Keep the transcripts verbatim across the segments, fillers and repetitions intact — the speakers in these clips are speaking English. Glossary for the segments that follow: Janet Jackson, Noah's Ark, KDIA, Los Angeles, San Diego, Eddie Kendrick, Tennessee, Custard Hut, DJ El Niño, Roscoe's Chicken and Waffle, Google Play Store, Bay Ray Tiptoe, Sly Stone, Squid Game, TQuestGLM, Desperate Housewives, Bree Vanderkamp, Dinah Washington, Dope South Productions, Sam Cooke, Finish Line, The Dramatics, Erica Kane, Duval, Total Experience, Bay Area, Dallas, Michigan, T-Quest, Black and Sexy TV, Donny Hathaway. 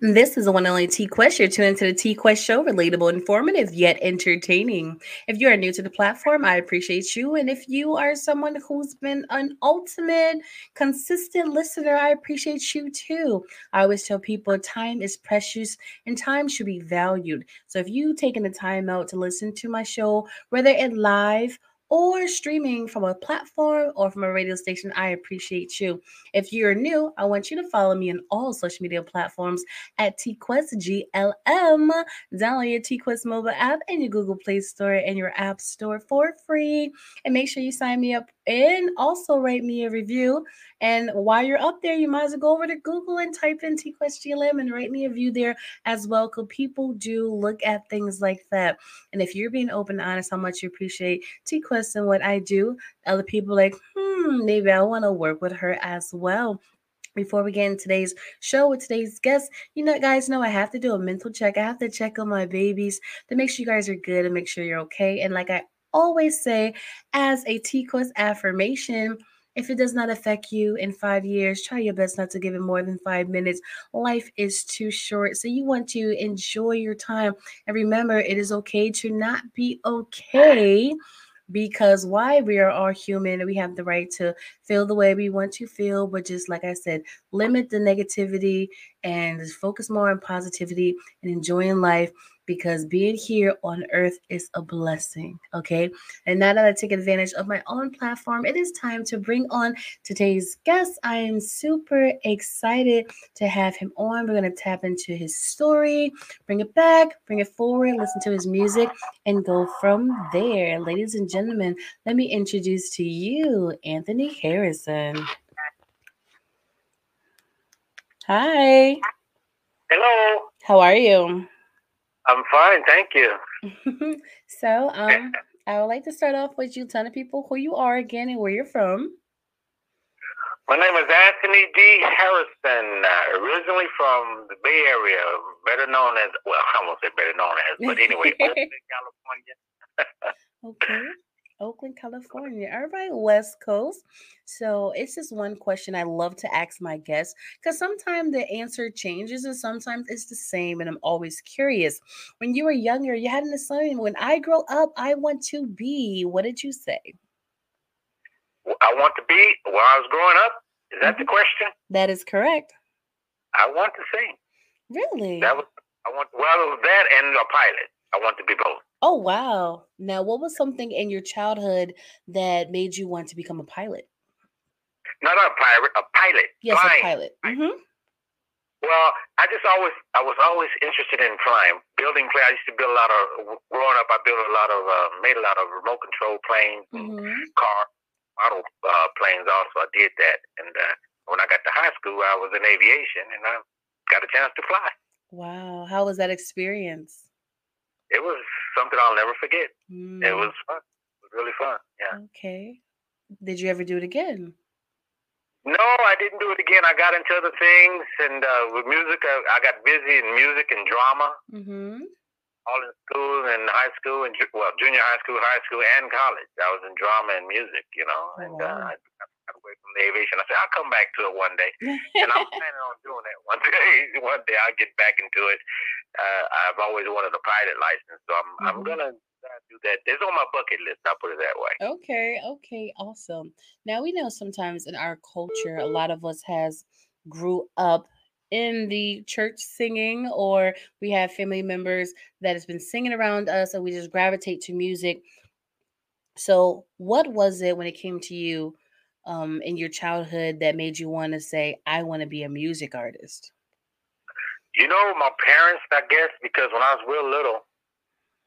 This is the one and only T-Quest. You're tuned to the T-Quest show, relatable, informative, yet entertaining. If you are new to the platform, I appreciate you. And if you are someone who's been an ultimate, consistent listener, I appreciate you too. I always tell people time is precious and time should be valued. So if you've taken the time out to listen to my show, whether it's live or streaming from a platform or from a radio station, I appreciate you. If you're new, I want you to follow me on all social media platforms at T Quest G L M. Download your T Quest mobile app and your Google Play Store and your App Store for free. And make sure you sign me up and also write me a review. And while you're up there, you might as well go over to Google and type in TQuestGLM and write me a review there as well, because people do look at things like that. And if you're being open and honest, how much you appreciate TQuest and what I do, other people like, hmm, maybe I want to work with her as well. Before we get in today's show with today's guest, you know, guys know I have to do a mental check. I have to check on my babies to make sure you guys are good and make sure you're okay. And like I always say, as a T Quest affirmation, if it does not affect you in five years, try your best not to give it more than five minutes. Life is too short. So you want to enjoy your time. And remember, it is okay to not be okay, because why? We are all human and we have the right to feel the way we want to feel. But just like I said, limit the negativity and just focus more on positivity and enjoying life, because being here on earth is a blessing, okay? And now that I take advantage of my own platform, it is time to bring on today's guest. I am super excited to have him on. We're going to tap into his story, bring it back, bring it forward, listen to his music, and go from there. Ladies and gentlemen, let me introduce to you Anthony Harrison. Hi. Hello. How are you? I'm fine, thank you. So, um, I would like to start off with you telling people who you are again and where you're from. My name is Anthony D. Harrison, uh, originally from the Bay Area, better known as, well, I won't say better known as, but anyway, Oakland, California. Okay, Oakland, California. All right, West Coast. So it's just one question I love to ask my guests, because sometimes the answer changes and sometimes it's the same, and I'm always curious. When you were younger, you had an assignment. When I grow up, I want to be. What did you say? I want to be while I was growing up? Is that mm-hmm. the question? That is correct. I want to sing. Really? That was I want. Well, it was that and a pilot. I want to be both. Oh, wow. Now, what was something in your childhood that made you want to become a pilot? Not a pirate, a pilot. Yes, flying. A pilot. Mm-hmm. Well, I just always, I was always interested in flying, building planes. I used to build a lot of, growing up, I built a lot of, uh, made a lot of remote control planes, mm-hmm. and car, auto uh, planes also. I did that. And uh, when I got to high school, I was in aviation and I got a chance to fly. Wow. How was that experience? It was something I'll never forget. Mm. It was fun. It was really fun. Yeah. Okay. Did you ever do it again? No, I didn't do it again. I got into other things, and uh, with music, I, I got busy in music and drama. Mm-hmm. All in school and high school, and well, junior high school, high school, and college. I was in drama and music, you know. Oh, and wow. uh, I got away from the aviation. I said, I'll come back to it one day. And I'm planning on doing that one day. One day I'll get back into it. Uh, I've always wanted a pilot license, so I'm mm-hmm. I'm gonna do that. It's on my bucket list. I'll put it that way. Okay, okay, awesome. Now we know sometimes in our culture, mm-hmm. a lot of us has grew up in the church singing, or we have family members that has been singing around us and we just gravitate to music. So what was it when it came to you um, in your childhood that made you want to say, I want to be a music artist? You know, my parents, I guess, because when I was real little,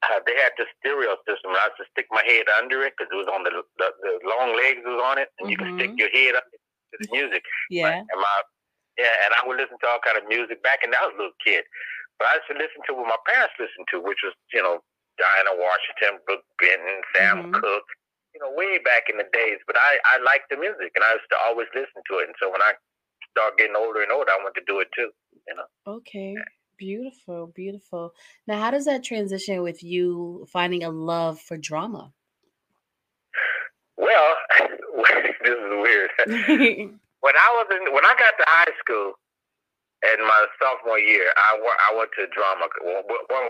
uh, they had the stereo system. I used to stick my head under it because it was on the, the the long legs was on it, and mm-hmm. you could stick your head up to the music. Yeah. And my yeah, and I would listen to all kind of music back, and I was a little kid, but I used to listen to what my parents listened to, which was, you know, Dinah Washington, Brooke Benton, Sam mm-hmm. Cooke, you know, way back in the days. But I, I liked the music, and I used to always listen to it. And so when I started getting older and older, I wanted to do it too, you know. Okay, beautiful, beautiful. Now, how does that transition with you finding a love for drama? Well, this is weird. when I was in, when I got to high school, in my sophomore year, I, I went to drama. Well, well,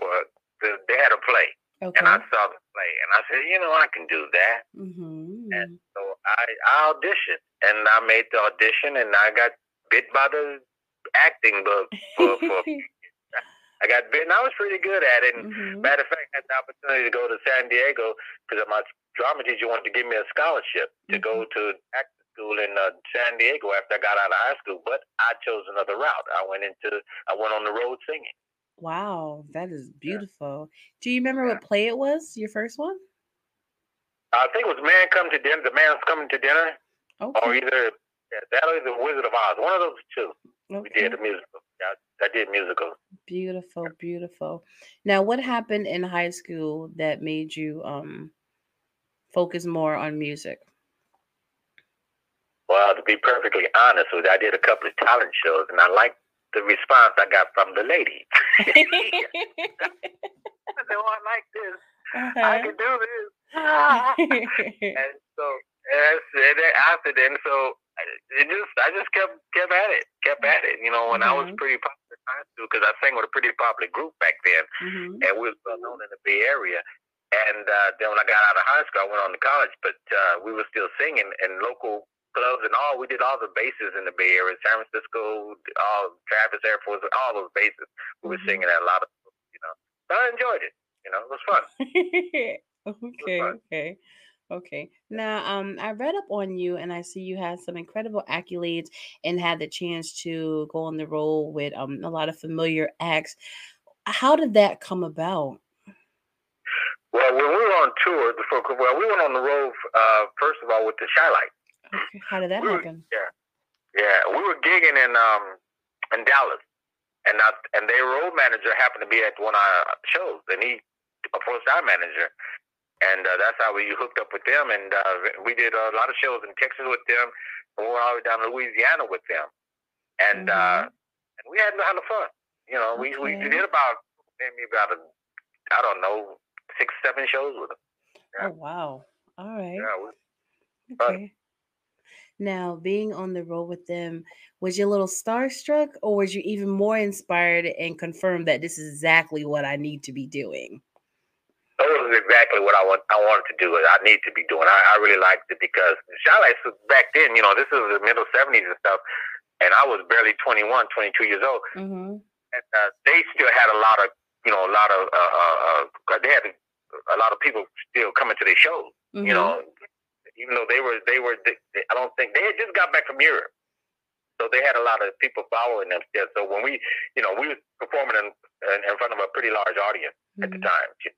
they had a play, okay. and I saw the play, and I said, you know, I can do that. Mm-hmm. And so I, I auditioned, and I made the audition, and I got bit by the acting bug. For, for, I got bit, and I was pretty good at it. And mm-hmm. matter of fact, I had the opportunity to go to San Diego because my drama teacher wanted to give me a scholarship to mm-hmm. go to acting school in uh, San Diego after I got out of high school. But I chose another route. I went into, I went on the road singing. Wow, that is beautiful. Yeah. Do you remember yeah. what play it was? Your first one? I think it was "Man Come to Dinner." The Man's Coming to Dinner, okay. or either that or the Wizard of Oz. One of those two. Okay. We did a musical. I, I did musicals. Beautiful, yeah. beautiful. Now, what happened in high school that made you um focus more on music? Well, to be perfectly honest with you, I did a couple of talent shows, and I liked the response I got from the lady. I said, oh, I like this. Uh-huh. I can do this. and so, and after then, so it just, I just kept kept at it, kept at it. You know, when mm-hmm. I was pretty popular in high school, because I sang with a pretty popular group back then, mm-hmm. and we was well known in the Bay Area. And uh, then when I got out of high school, I went on to college, but uh, we were still singing in local clubs and all. We did all the bases in the Bay Area, San Francisco, all Travis Air Force, all those bases. We were mm-hmm. singing at a lot of, you know. But I enjoyed it. You know, it was fun. okay, was fun. okay, okay. Now, um, I read up on you, and I see you had some incredible accolades, and had the chance to go on the road with um a lot of familiar acts. How did that come about? Well, when we were on tour before, well, we went on the road uh, first of all with the Chi-Lites. Okay. How did that we were, happen? Yeah, yeah, we were gigging in um in Dallas, and I, and their road manager happened to be at one of our shows, and he approached our manager, and uh, that's how we hooked up with them, and uh, we did a lot of shows in Texas with them, and we went all the way down to Louisiana with them, and mm-hmm. uh, and we had a lot of fun. You know, we okay. we did about maybe about a, I don't know six seven shows with them. Yeah. Oh wow! All right. Yeah, we, okay. Uh, Now, being on the road with them, was you a little starstruck, or was you even more inspired and confirmed that this is exactly what I need to be doing? That was exactly what I want. I wanted to do. I need to be doing. I, I really liked it because Chi-Lites back then, you know, this was the middle seventies and stuff, and I was barely twenty-one, twenty-two years old. Mm-hmm. And uh, they still had a lot of, you know, a lot of uh, uh, they had a lot of people still coming to their shows, mm-hmm. you know. Even though they were, they were, they, I don't think they had just got back from Europe, so they had a lot of people following them still. So when we, you know, we were performing in, in, in front of a pretty large audience mm-hmm. at the time. Yeah,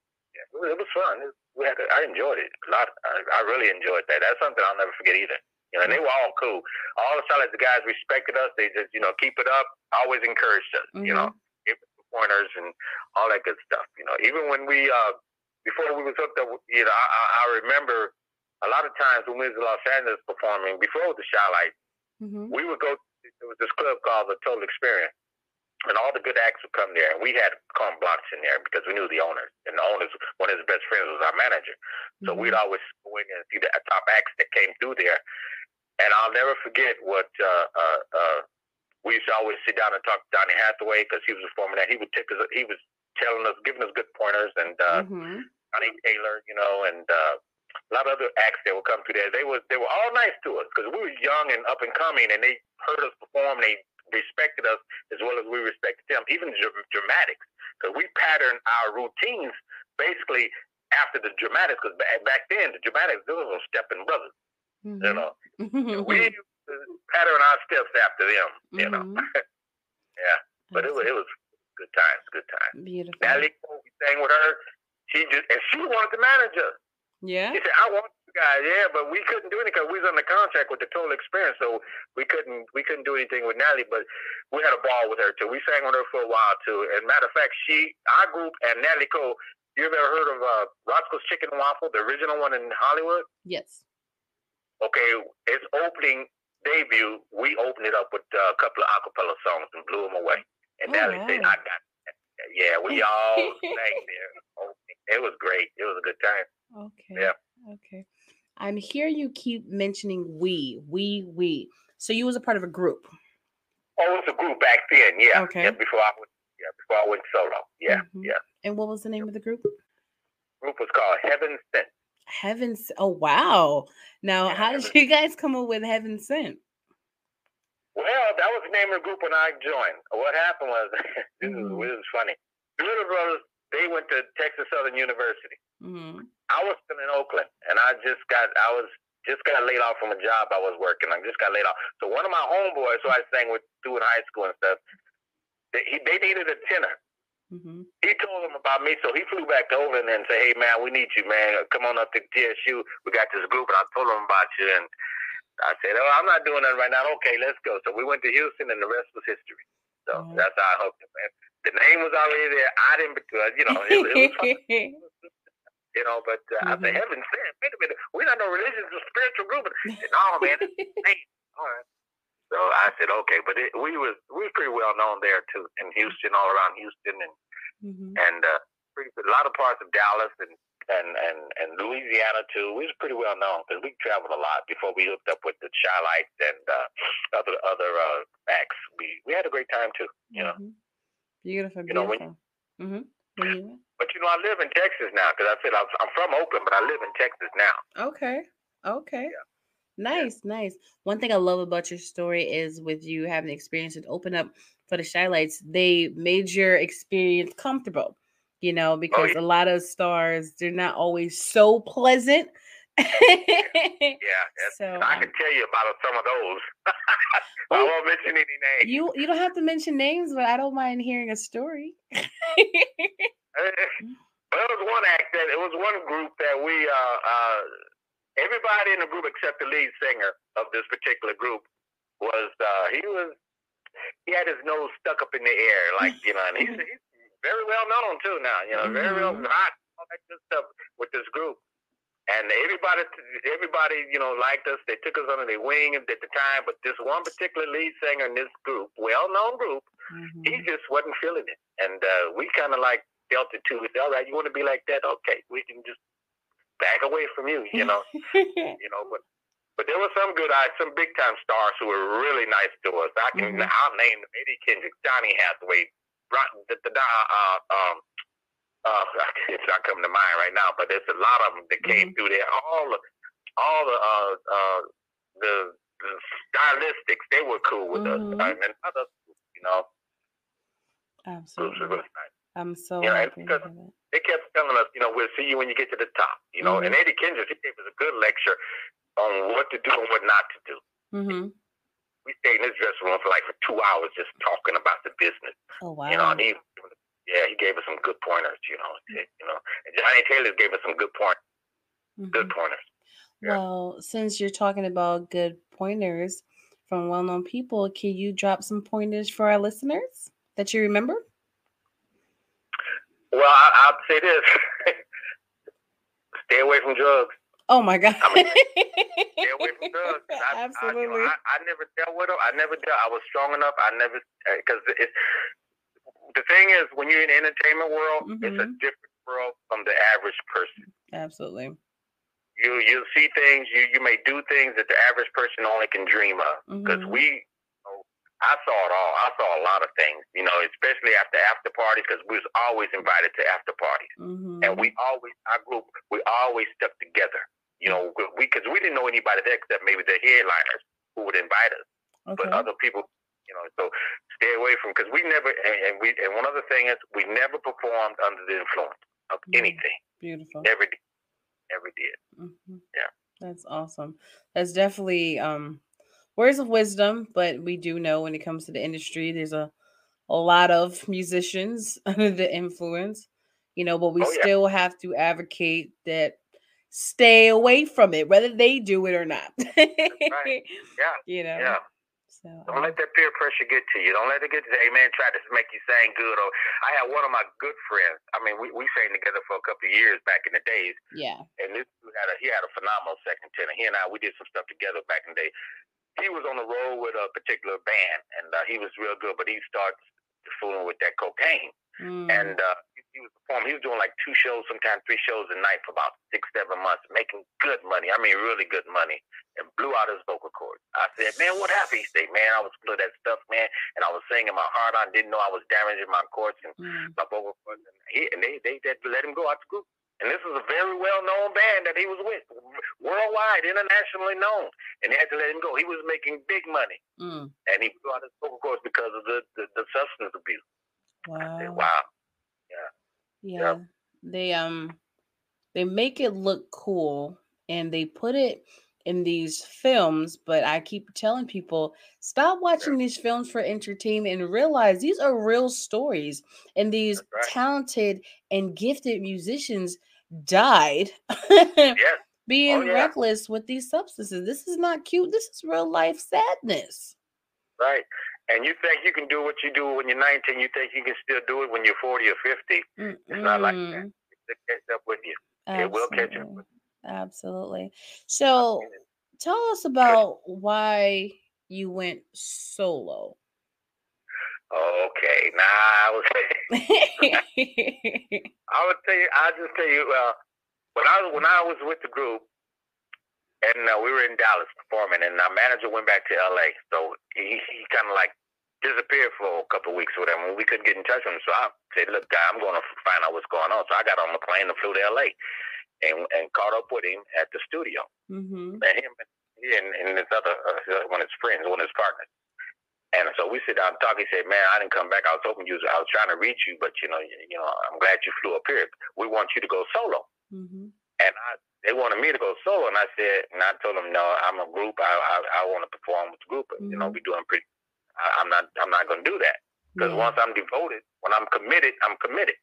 it was fun. It was, we had, I enjoyed it a lot. I, I really enjoyed that. That's something I'll never forget either. You know, and they were all cool. All the Chi-Lites, the guys respected us. They just, you know, keep it up. Always encouraged us. Mm-hmm. You know, pointers and all that good stuff. You know, even when we uh, before we was hooked up, you know, I, I, I remember. A lot of times when we was in Los Angeles performing, before the Chi-Lites, mm-hmm. we would go, there was this club called the Total Experience, and all the good acts would come there, and we had carte blanche in there because we knew the owners, and the owners, one of his best friends was our manager. So mm-hmm. we'd always go in and see the top acts that came through there, and I'll never forget what, uh, uh, uh, we used to always sit down and talk to Donny Hathaway because he was performing that. He would take us, he was telling us, giving us good pointers, and uh, mm-hmm. Johnny Taylor, you know, and uh, a lot of other acts that would come through there. They was they were all nice to us because we were young and up and coming, and they heard us perform. And they respected us as well as we respected them, even the Dramatics, because we patterned our routines basically after the Dramatics, because back then, the Dramatics, those were stepping brothers, mm-hmm. you know. We patterned our steps after them, mm-hmm. you know. Yeah, but it was, it was good times, good times. Beautiful. Natalie, we sang with her. She just, and she wanted to manage us. Yeah. She said, I want you guys, yeah, but we couldn't do anything because we was under contract with the Total Experience, so we couldn't we couldn't do anything with Natalie, but we had a ball with her, too. We sang with her for a while, too. And matter of fact, she, our group and Natalie Cole, you've ever heard of uh, Roscoe's Chicken and Waffle, the original one in Hollywood? Yes. Okay, it's opening debut, we opened it up with uh, a couple of acapella songs and blew them away. And all Natalie right. said, I got that. Yeah, we all sang there. It was great. It was a good time. Okay. Yeah. Okay. I'm here you keep mentioning we, we, we. So you was a part of a group. Oh, it was a group back then, yeah. Okay. Yeah, before I went, yeah, before I went solo. Yeah, mm-hmm. yeah. And what was the name of the group? The group was called Heaven Sent. Heaven Sent. Oh, wow. Now, yeah, how did you guys come up with Heaven Sent? Well, that was the name of the group when I joined. What happened was, this, mm. is, this is funny. The Little Brothers, they went to Texas Southern University. Mm. I was still in Oakland, and I just got I was just got laid off from a job I was working. I just got laid off. So one of my homeboys, who I sang with through in high school and stuff, they, they needed a tenor. Mm-hmm. He told them about me, so he flew back to Oakland and said, hey, man, we need you, man. Come on up to T S U. We got this group, and I told them about you, and I said, oh, I'm not doing that right now. Okay, let's go. So we went to Houston, and the rest was history. So mm-hmm. that's how I hooked it, man. The name was already there. I didn't, you know, it, it was fun. You know, but uh, mm-hmm. I said, heaven sent, wait a minute, we're not no religious or spiritual group. And, no, man, it's insane. All right. So I said, okay, but it, we was we was pretty well known there, too, in Houston, all around Houston, and mm-hmm. and uh, pretty, a lot of parts of Dallas and And, and and Louisiana, too. We was pretty well known because we traveled a lot before we hooked up with the Chi-Lites and uh, other other uh, acts. We we had a great time, too, you know. Mm-hmm. Beautiful, you know, beautiful. When you, mm-hmm. yeah. But, you know, I live in Texas now because I said I'm, I'm from Oakland, but I live in Texas now. Okay, okay. Yeah. Nice, yeah. nice. One thing I love about your story is with you having experience and open up for the Chi-Lites, they made your experience comfortable. You know, because oh, yeah. a lot of stars, they're not always so pleasant. yeah, yeah. So, and I um, can tell you about some of those. I won't mention any names. You you don't have to mention names, but I don't mind hearing a story. Well, it was one act that it was one group that we uh, uh, everybody in the group except the lead singer of this particular group was uh, he was he had his nose stuck up in the air, like you know, and he said. Very well known too now, you know, very well hot, all that good stuff with this group. And everybody, everybody, you know, liked us. They took us under their wing at the time. But this one particular lead singer in this group, well-known group, mm-hmm. he just wasn't feeling it. And uh, we kind of like dealt it to it. All right, you want to be like that? Okay, we can just back away from you, you know, you know. But but there were some good, eyes, some big-time stars who were really nice to us. I can, mm-hmm. I'll name them: Eddie Kendrick, Donny Hathaway. The, the, the, uh, um, uh, it's not coming to mind right now, but there's a lot of them that came mm-hmm. through there. All, all the, uh, uh, the, the stylistics, they were cool with mm-hmm. us. I mean, other, you know, absolutely. Really nice. I'm so you know, happy because they kept telling us, you know, we'll see you when you get to the top. You know, mm-hmm. and Eddie Kendrick, he gave us a good lecture on what to do and what not to do. Mm-hmm. We stayed in his dressing room for like for two hours just talking about the business. Oh, wow. You know, and he, yeah, he gave us some good pointers, you know. You know, and Johnny Taylor gave us some good pointers. Mm-hmm. Good pointers. Yeah. Well, since you're talking about good pointers from well-known people, can you drop some pointers for our listeners that you remember? Well, I, I'll say this. Stay away from drugs. Oh my God! I mean, stay away from drugs. I, Absolutely. I, you know, I, I never dealt with them. I never dealt. I was strong enough. I never because it's the thing is when you're in the entertainment world, mm-hmm. it's a different world from the average person. Absolutely. You you see things. You you may do things that the average person only can dream of because mm-hmm. we. I saw it all. I saw a lot of things, you know, especially after after parties, because we was always invited to after parties, mm-hmm. and we always our group we always stuck together, you know, we because we didn't know anybody there except maybe the headliners who would invite us, okay. but other people, you you know, so stay away from, because we never, and we, and one other thing is, we never performed under the influence of mm-hmm. anything. Beautiful. Never did. Never did. Mm-hmm. Yeah. That's awesome. That's definitely um, words of wisdom, but we do know when it comes to the industry, there's a, a lot of musicians under the influence, you know, but we oh, yeah. still have to advocate that stay away from it, whether they do it or not. Right. Yeah. You know. Yeah. So, don't um, let that peer pressure get to you. Don't let it get to you. Hey, man, try to make you sing good. Or I had one of my good friends. I mean, we, we sang together for a couple of years back in the days. Yeah. And this dude had a, he had a phenomenal second tenor. He and I, we did some stuff together back in the day. He was on the road with a particular band, and uh, he was real good, but he started fooling with that cocaine. Mm. And uh, he was performing. He was doing like two shows, sometimes three shows a night for about six, seven months, making good money. I mean, really good money, and blew out his vocal cords. I said, "Man, what happened?" He said, "Man, I was full of that stuff, man, and I was singing my heart out. Didn't know I was damaging my cords and mm. my vocal cords." And, he, and they, they, they let him go out the group. And this was a very well-known band that he was with, worldwide, internationally known. And they had to let him go. He was making big money, mm. and he blew out his vocal cords because of the, the, the substance abuse. Wow! I said, wow! Yeah. Yeah. Yep. They um, they make it look cool, and they put it in these films. But I keep telling people, stop watching yeah. these films for entertainment and realize these are real stories. And these right. talented and gifted musicians died yeah. being oh, yeah. reckless with these substances. This is not cute. This is real life sadness. Right. And you think you can do what you do when you're nineteen. You think you can still do it when you're forty or fifty. Mm-mm. It's not like that. It catch up with you. Absolutely. It will catch up with you. Absolutely. So tell us about why you went solo. Okay. Nah, I was I would tell you, I'll just tell you, uh, when I when I was with the group, and uh, we were in Dallas performing, and our manager went back to L A, so he, he kind of like disappeared for a couple of weeks or whatever. We couldn't get in touch with him, so I said, "Look, guy, I'm going to find out what's going on." So I got on the plane and flew to L A and and caught up with him at the studio. Mm-hmm. And him and, and his other uh, one of his friends, one of his partners. And so we sit down and talk. He said, "Man, I didn't come back. I was hoping you was, I was trying to reach you, but you know, you, you know, I'm glad you flew up here. We want you to go solo." Mm-hmm. And I. They wanted me to go solo, and I said, and I told them, no, I'm a group. I I, I want to perform with the group. Mm-hmm. You know, we doing pretty. I, I'm not. I'm not going to do that because yeah. once I'm devoted, when I'm committed, I'm committed.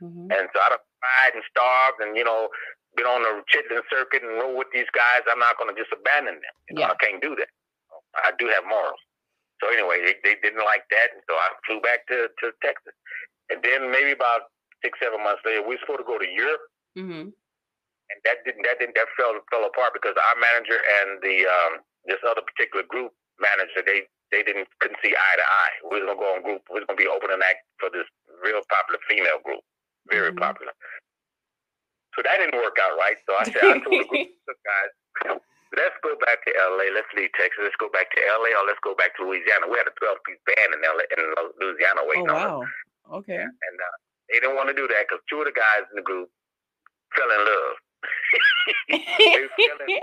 Mm-hmm. And so I done tried and starved, and you know, been on the chitlin circuit and roll with these guys. I'm not going to just abandon them. You yeah. know, I can't do that. I do have morals. So anyway, they, they didn't like that, and so I flew back to, to Texas. And then maybe about six, seven months later, we were supposed to go to Europe. Mm-hmm. And that didn't that didn't that fell fell apart because our manager and the um, this other particular group manager they they didn't couldn't see eye to eye. We were gonna go on group. We were gonna be opening act for this real popular female group, very mm-hmm. popular. So that didn't work out right. So I said I told the group, look guys, let's go back to L A. Let's leave Texas. Let's go back to L A. Or let's go back to Louisiana. We had a twelve-piece band in L A in Louisiana. Waiting oh wow. on us. Okay. And uh, they didn't want to do that because two of the guys in the group fell in love. they, fell in,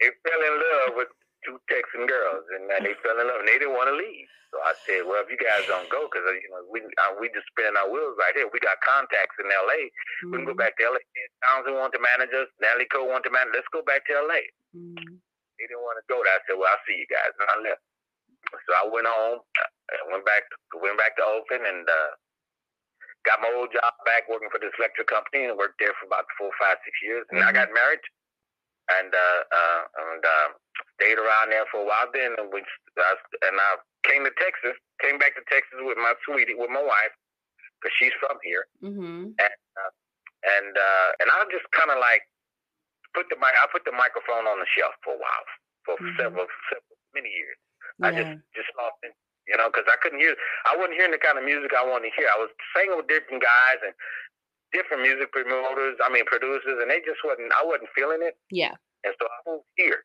they fell in love with two Texan girls, and uh, they fell in love, and they didn't want to leave. So I said, "Well, if you guys don't go, because uh, you know we uh, we just spinning our wheels right here. We got contacts in L A. Mm-hmm. We can go back to L A. Townsend want to manage us. Natalie Cole want to manage. Let's go back to L A." Mm-hmm. They didn't want to go. I said, "Well, I'll see you guys," and I left. So I went home, I went back, went back to Oakland, and. Uh, Got my old job back working for this electric company and worked there for about four, five, six years. And mm-hmm. I got married and uh, uh, and uh, stayed around there for a while. Then and, we, I, and I came to Texas, came back to Texas with my sweetie, with my wife, because she's from here. Mm-hmm. And uh, and uh, and I just kind of like put the mic. I put the microphone on the shelf for a while, for mm-hmm. several, several, many years. Yeah. I just just lost it. You know, because I couldn't hear, I wasn't hearing the kind of music I wanted to hear. I was singing with different guys and different music promoters, I mean producers, and they just wasn't, I wasn't feeling it. Yeah. And so I moved here.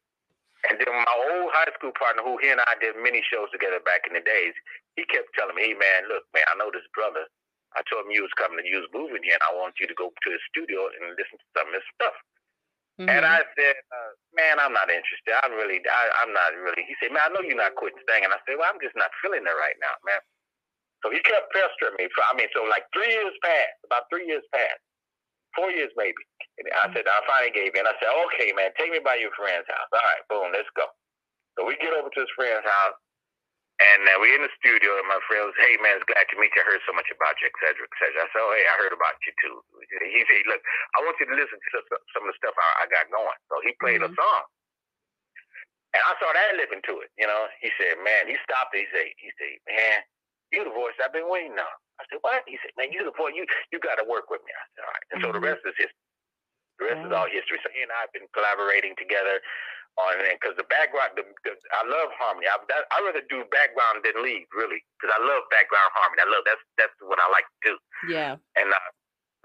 And then my old high school partner, who he and I did many shows together back in the days, he kept telling me, hey, man, look, man, I know this brother. I told him you was coming and you was moving here, and I want you to go to his studio and listen to some of his stuff. Mm-hmm. And I said, uh, man, I'm not interested. I'm really, I, I'm not really. He said, man, I know you're not quitting thing. And I said, well, I'm just not feeling it right now, man. So he kept pestering me. For, I mean, so like three years passed, about three years passed, four years maybe. And I said, I finally gave in. I said, okay, man, take me by your friend's house. All right, boom, let's go. So we get over to his friend's house, and uh, we're in the studio, and my friend was, hey, man, it's glad to meet you. I heard so much about you, et cetera, et cetera. I said, oh, hey, I heard about you, too. He said, look, I want you to listen to some of the stuff I, I got going. So he played mm-hmm. a song, and I started ad-libbing to it, you know. He said, man, he stopped it. He said, he said, man, you the voice I've been waiting on. I said, what? He said, man, you the voice. You you got to work with me. I said, all right. And mm-hmm. so the rest is history. The rest mm-hmm. is all history. So he and I have been collaborating together. Because the background, the, the, I love harmony. I I rather do background than lead, really, because I love background harmony. I love that's that's what I like to do. Yeah. And uh,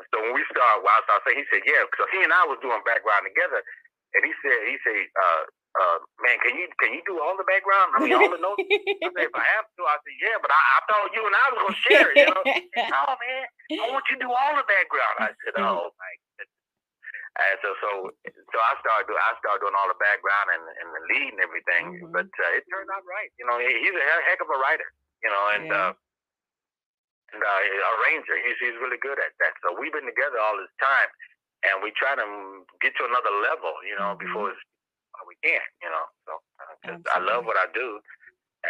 so when we started, well, I started saying, he said, yeah. So he and I was doing background together, and he said, he said, uh, uh, man, can you can you do all the background? I mean, all the notes. I said, if I have to, I said, yeah. But I, I thought you and I was gonna share it. You know? Said, oh man, I want you to do all the background. I said, oh my goodness. And so, so, so I started doing, I started doing all the background and, and the lead and everything, mm-hmm. but uh, it turned out right. You know, he's a heck of a writer, you know, and, yeah. uh, and, uh, arranger. He's, he's really good at that. So we've been together all this time, and we try to get to another level, you know, mm-hmm. before we can, you know, so uh, just, I love what I do.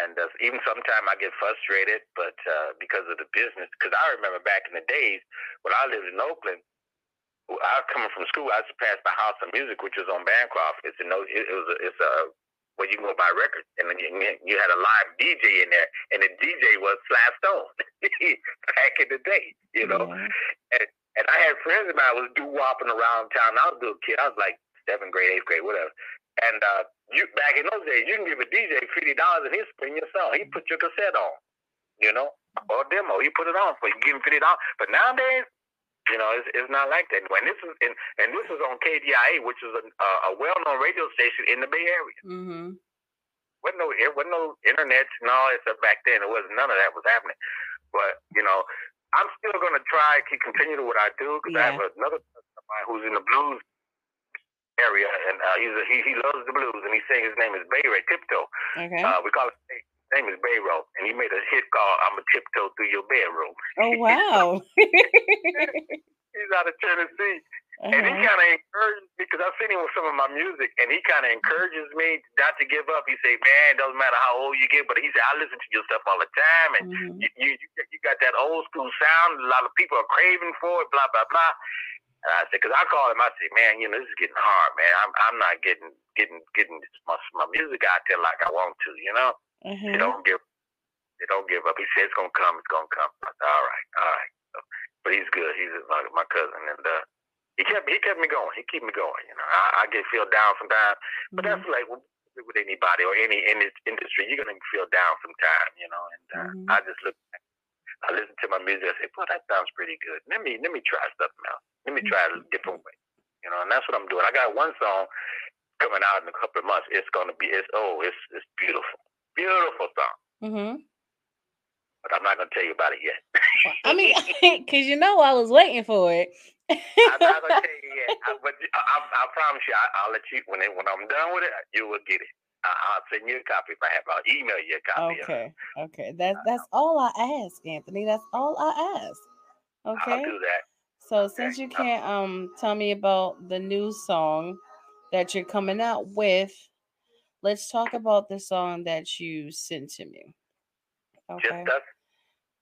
And uh, even sometimes I get frustrated, but, uh, because of the business, because I remember back in the days when I lived in Oakland, I was coming from school. I used to pass by House of Music, which is on Bancroft. It's a, it was a, it's a where you can go buy records, and then you, you had a live D J in there, and the D J was Sly Stone back in the day, you know. Yeah. And and I had friends of mine was doo wopping around town. I was a little kid. I was like seventh grade, eighth grade, whatever. And uh, you back in those days, you can give a D J fifty dollars, and he'll spin your song. He put your cassette on, you know, or a demo. He put it on for you. Give him fifty dollars. But nowadays, you know, it's, it's not like that. When this is in, and this is on K D I A, which is a, a well-known radio station in the Bay Area. Mm-hmm. Wasn't no, it wasn't no internet and all that stuff back then. It wasn't none of that was happening. But you know, I'm still going to try to continue to what I do because yeah. I have another person of mine who's in the blues area, and uh, he's a, he he loves the blues, and he sings. His name is Bay Ray Tiptoe. Okay. Uh, we call it. His name is Bayro, and he made a hit called "I'ma Tiptoe Through Your Bedroom." Oh wow! He's out of Tennessee, uh-huh. and he kind of encourages me because I've seen him with some of my music, and he kind of encourages me not to give up. He say, "Man, it doesn't matter how old you get," but he said, "I listen to your stuff all the time, and mm-hmm. you, you you got that old school sound. A lot of people are craving for it." Blah blah blah. And I said, because I called him, I said, man, you know, this is getting hard, man. I'm I'm not getting getting getting my my music out there like I want to, you know. Mm-hmm. They don't give. They don't give up. He said it's gonna come. It's gonna come. I said, all right, all right. So, but he's good. He's my, my cousin, and uh, he kept he kept me going. He kept me going. You know, I, I get feel down sometimes, but mm-hmm. that's like with, with anybody or any in this industry, you're gonna feel down sometimes. You know, and uh, mm-hmm. I just look. I listen to my music. I say, well, that sounds pretty good. Let me let me try something else. Let me mm-hmm. try it a different way. You know, and that's what I'm doing. I got one song coming out in a couple of months. It's gonna be. It's oh, it's it's beautiful. Beautiful song. Mm-hmm. But I'm not going to tell you about it yet. I mean, because you know I was waiting for it. I'm not going to tell you yet. I, but I, I, I promise you, I, I'll let you, when it, when I'm done with it, you will get it. I, I'll send you a copy if I have. I'll email you a copy. Okay. Okay. That's, that's all I ask, Anthony. That's all I ask. Okay. I'll do that. So okay. Since you can't um, tell me about the new song that you're coming out with, let's talk about the song that you sent to me. Okay.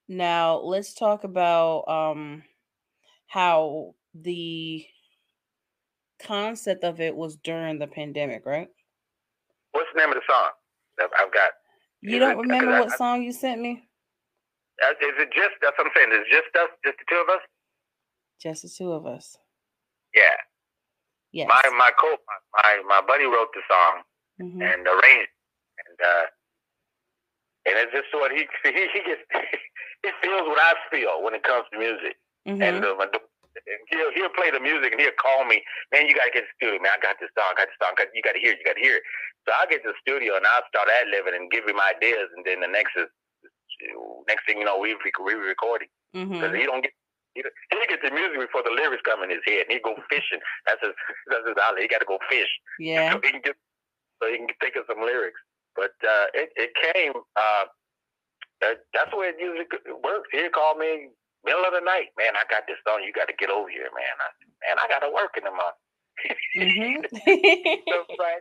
Now let's talk about um, how the concept of it was during the pandemic, right? What's the name of the song that I've got? You don't remember what I, song you sent me? Is it just, that's what I'm saying, is it just us, just the two of us? Just the two of us. Yeah. Yes. My, my, co- my, my buddy wrote the song. Mm-hmm. And arranged, and uh, and it's just what he he he gets. He feels what I feel when it comes to music, mm-hmm. and uh, he'll he'll play the music and he'll call me, man. You gotta get to the studio, man. I got this song, I got this song. You gotta hear it, you gotta hear it. So I get to the studio and I start ad-libbing and give him ideas, and then the next is next thing you know, we we recording because mm-hmm. he don't get he he gets the music before the lyrics come in his head, and he go fishing. That's his, that's his outlet. He got to go fish. Yeah. So he can get, so he can think of some lyrics. But uh, it it came. Uh, uh, that's the way it usually works. He'll call me middle of the night, man. I got this song. You got to get over here, man. I, man, I got to work in the month. Mm-hmm. So right.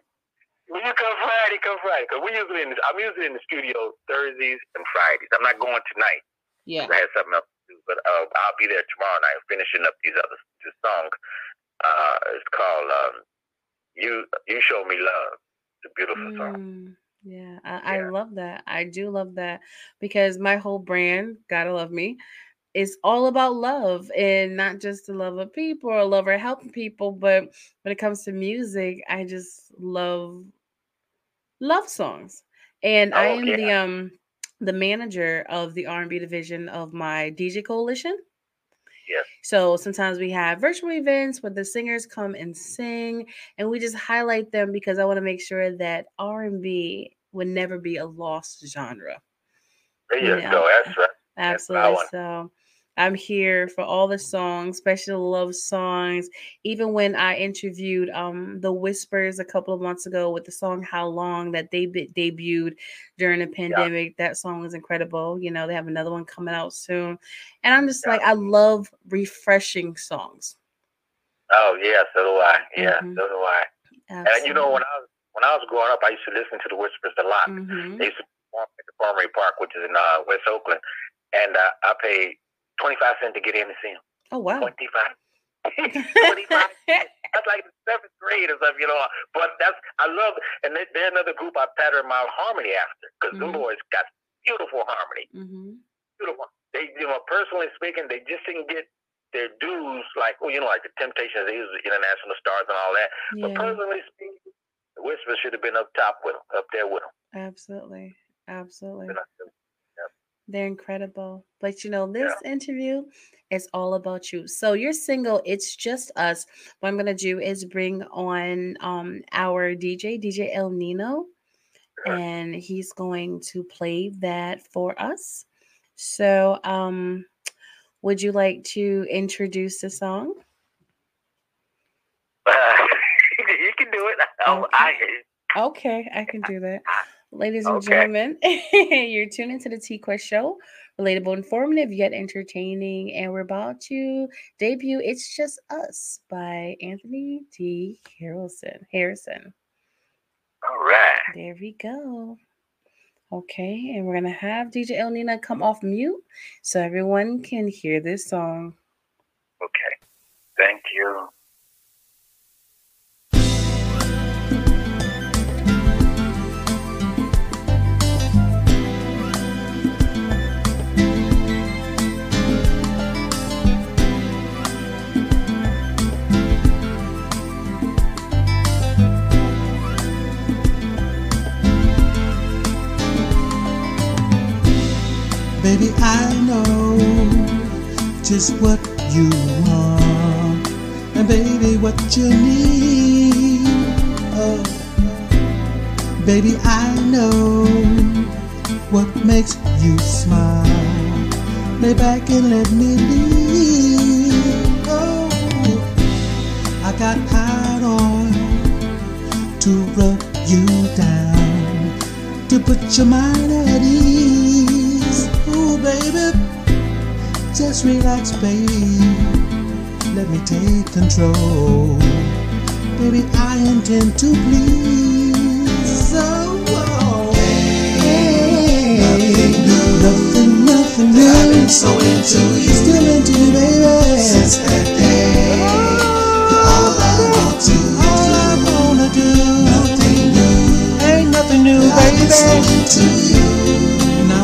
When you come Friday, come Friday. Cause we usually in the, I'm usually in the studio Thursdays and Fridays. I'm not going tonight. Yeah, I had something else to do, but uh, I'll be there tomorrow night finishing up these other this song. Uh, it's called um, "You You Show Me Love." It's a beautiful mm, song. Yeah I, yeah, I love that. I do love that because my whole brand, Gotta Love Me, is all about love, and not just the love of people or love or helping people, but when it comes to music, I just love love songs. And oh, I am yeah. the um the manager of the R and B division of my D J coalition. Yes. So sometimes we have virtual events where the singers come and sing, and we just highlight them because I want to make sure that R and B would never be a lost genre. There you, you know? go. That's right. Absolutely. That's so I'm here for all the songs, especially love songs. Even when I interviewed um, The Whispers a couple of months ago with the song How Long that they be- debuted during the pandemic, yeah. that song was incredible. You know, they have another one coming out soon. And I'm just yeah. like, I love refreshing songs. Oh, yeah, so do I. Yeah, mm-hmm. so do I. Absolutely. And, you know, when I, was, when I was growing up, I used to listen to The Whispers a lot. Mm-hmm. They used to perform at the Farmway Park, which is in uh, West Oakland. And uh, I paid twenty-five cents to get in to see him. Oh, wow. twenty-five. twenty-five. That's like the seventh grade or something, you know. But that's, I love it. And they, they're another group I pattern my harmony after, because mm-hmm. the boys got beautiful harmony. Mm-hmm. Beautiful. They, you know, personally speaking, they just didn't get their dues, like, oh, you know, like the Temptations, they use the international stars and all that. Yeah. But personally speaking, the Whispers should have been up top with them, up there with them. Absolutely. Absolutely. They're incredible. But, you know, this yeah. interview is all about you. So your single, It's Just Us. What I'm going to do is bring on um, our D J, D J El Niño, yeah. and he's going to play that for us. So um, would you like to introduce the song? Uh, you can do it. Okay, I, okay, I can do that. Ladies and okay. gentlemen, you're tuned into the T-Quest Show. Relatable, informative, yet entertaining. And we're about to debut It's Just Us by Anthony D. Harrison. Harrison. All right. There we go. Okay, and we're going to have D J El Niño come off mute so everyone can hear this song. Okay. Thank you. Baby, I know just what you want, and baby, what you need. Oh, baby, I know what makes you smile. Lay back and let me be. Oh, I got hot oil to rub you down, to put your mind at ease. Baby, just relax, baby, let me take control. Baby, I intend to please. So, oh, hey, nothing new, nothing, nothing new. I've been so into you, still into you, baby, since that day. You're all I want to do, all I wanna do. Nothing new, ain't nothing new, baby. I've been so into you.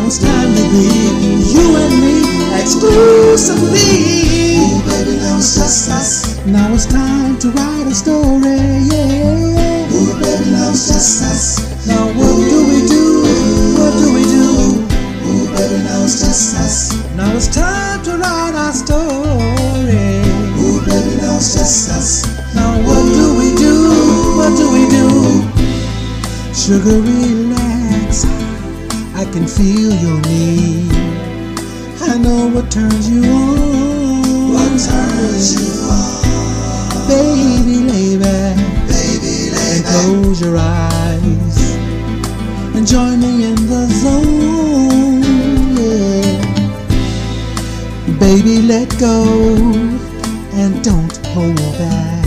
It's time to be you and me exclusively. Ooh, baby, now it's just us. Now it's time to write a story, yeah. Ooh, baby, now it's just us. Now what do we do? What do we do? Ooh, baby, now it's just us. Now it's time to write our story. Ooh, baby, now it's just us. Now what do we do? What do we do? Sugar, relax. I can feel your need. I know what turns you on. What turn you on. Baby, lay back. Baby, lay back. Close your eyes and join me in the zone. Yeah. Baby, let go and don't hold back.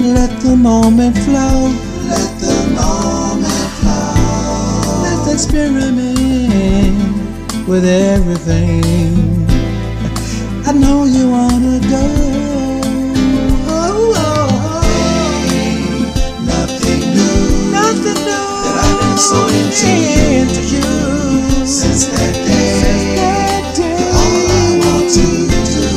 Let the moment flow. Let the moment flow. Let's experiment with everything. I know you wanna go. Oh, oh, oh. Ain't nothing new, nothing new that I've been so into, into you since that day. Since that day. All I want to do,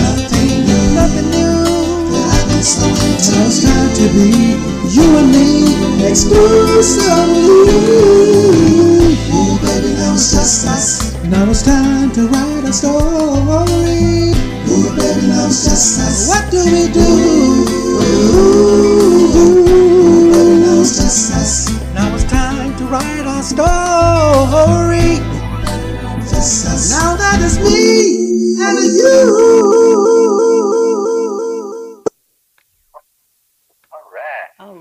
nothing new, nothing new that I've been so into. It's got to be you and me exclusively. Oh, baby, that was just us. Now it's time to write story. Ooh, baby, love's just us. What do we do? Ooh, ooh, baby, love's just us. Now it's time to write our story. Just us. Now that is me and you. All right. All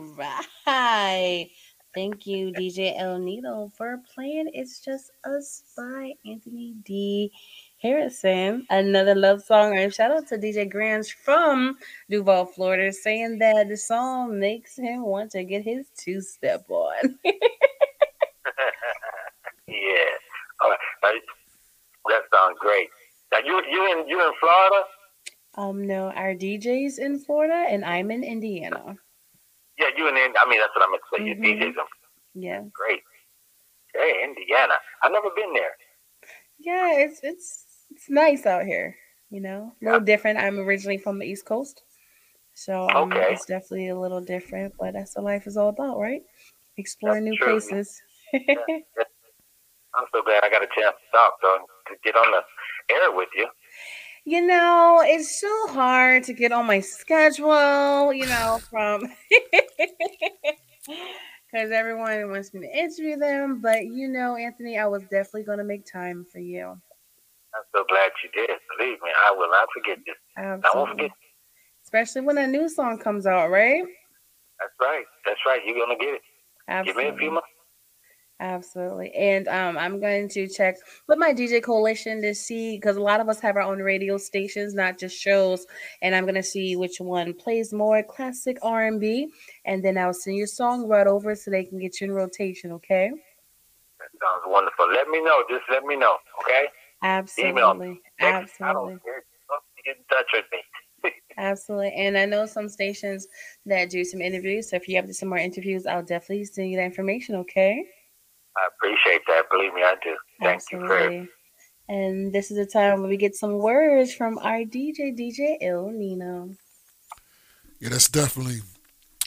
right. Thank you, D J El Niño, for playing It's Just Us by Anthony D. Harrison, another love song. And shout out to D J Grange from Duval, Florida, saying that the song makes him want to get his two-step on. Yeah. All right. Now, that sounds great. Now, you, you, in, you in Florida? Um, no, our D J's in Florida, and I'm in Indiana. Yeah, you in Indiana. I mean, that's what I'm going to say. Mm-hmm. Your D J's in Florida. Yeah. Great. Hey, Indiana. I've never been there. Yeah, it's it's it's nice out here, you know. A little different. I'm originally from the East Coast, so um, okay. It's definitely a little different. But that's what life is all about, right? Exploring that's new true. places. Yeah, yeah. I'm so glad I got a chance to talk, though, to get on the air with you. You know, it's so hard to get on my schedule. You know, from because everyone wants me to interview them. But, you know, Anthony, I was definitely going to make time for you. I'm so glad you did. Believe me, I will not forget this. Absolutely. I won't forget. Especially when a new song comes out, right? That's right. That's right. You're going to get it. Absolutely. Give me a few months. Absolutely. And um, I'm going to check with my D J coalition to see, because a lot of us have our own radio stations, not just shows. And I'm going to see which one plays more classic R and B. And then I'll send your song right over so they can get you in rotation, okay? That sounds wonderful. Let me know. Just let me know, okay? Absolutely. Email me. Text. Absolutely. I don't care. Just get in touch with me. Absolutely. And I know some stations that do some interviews. So if you have some more interviews, I'll definitely send you that information, okay? I appreciate that. Believe me, I do. Thank Absolutely. you for And this is the time when we get some words from our D J, D J El Niño. Yeah, that's definitely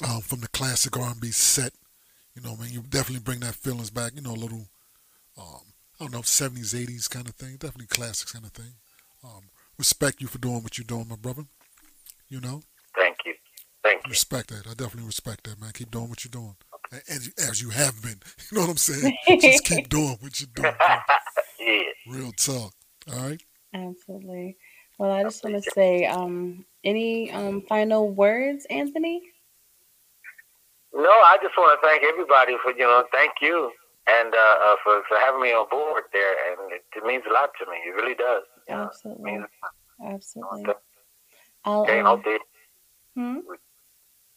um, from the classic R and B set. You know, I mean, you definitely bring that feelings back. You know, a little, um, I don't know, seventies, eighties kind of thing. Definitely classics kind of thing. Um, respect you for doing what you're doing, my brother. You know? Thank you. Thank you. Respect that. I definitely respect that, man. Keep doing what you're doing. As you, as you have been, you know what I'm saying? Just keep doing what you're doing. Yeah. Real talk. All right? Absolutely. Well, I just want to say, um, any um, final words, Anthony? No, I just want to thank everybody for, you know, thank you. And uh, uh, for, for having me on board there. And it, it means a lot to me. It really does. Absolutely. You know, it means Absolutely. You know, I'll, okay, um, I'll be, hmm?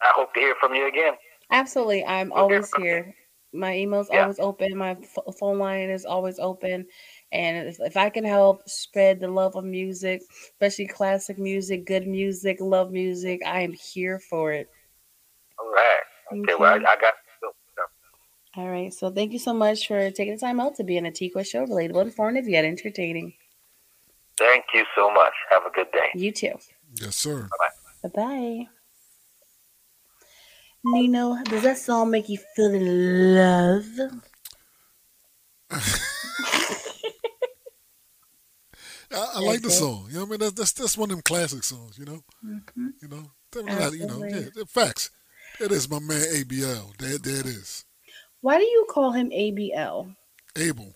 I hope to hear from you again. Absolutely. I'm always here. My email's yeah. always open. My f- phone line is always open. And if, if I can help spread the love of music, especially classic music, good music, love music, I am here for it. All right. Okay. okay. Well, I, I got so, so. All right. So thank you so much for taking the time out to be on a T-Quest show. Relatable, informative, yet entertaining. Thank you so much. Have a good day. You too. Yes, sir. Bye-bye. Bye-bye. Niño, does that song make you feel in love? I, I like the song. You know what I mean? That's, that's that's one of them classic songs. You know, mm-hmm. you know, Absolutely. you know. Yeah, facts. It is my man A B L. There, there it is. Why do you call him A B L? Abel.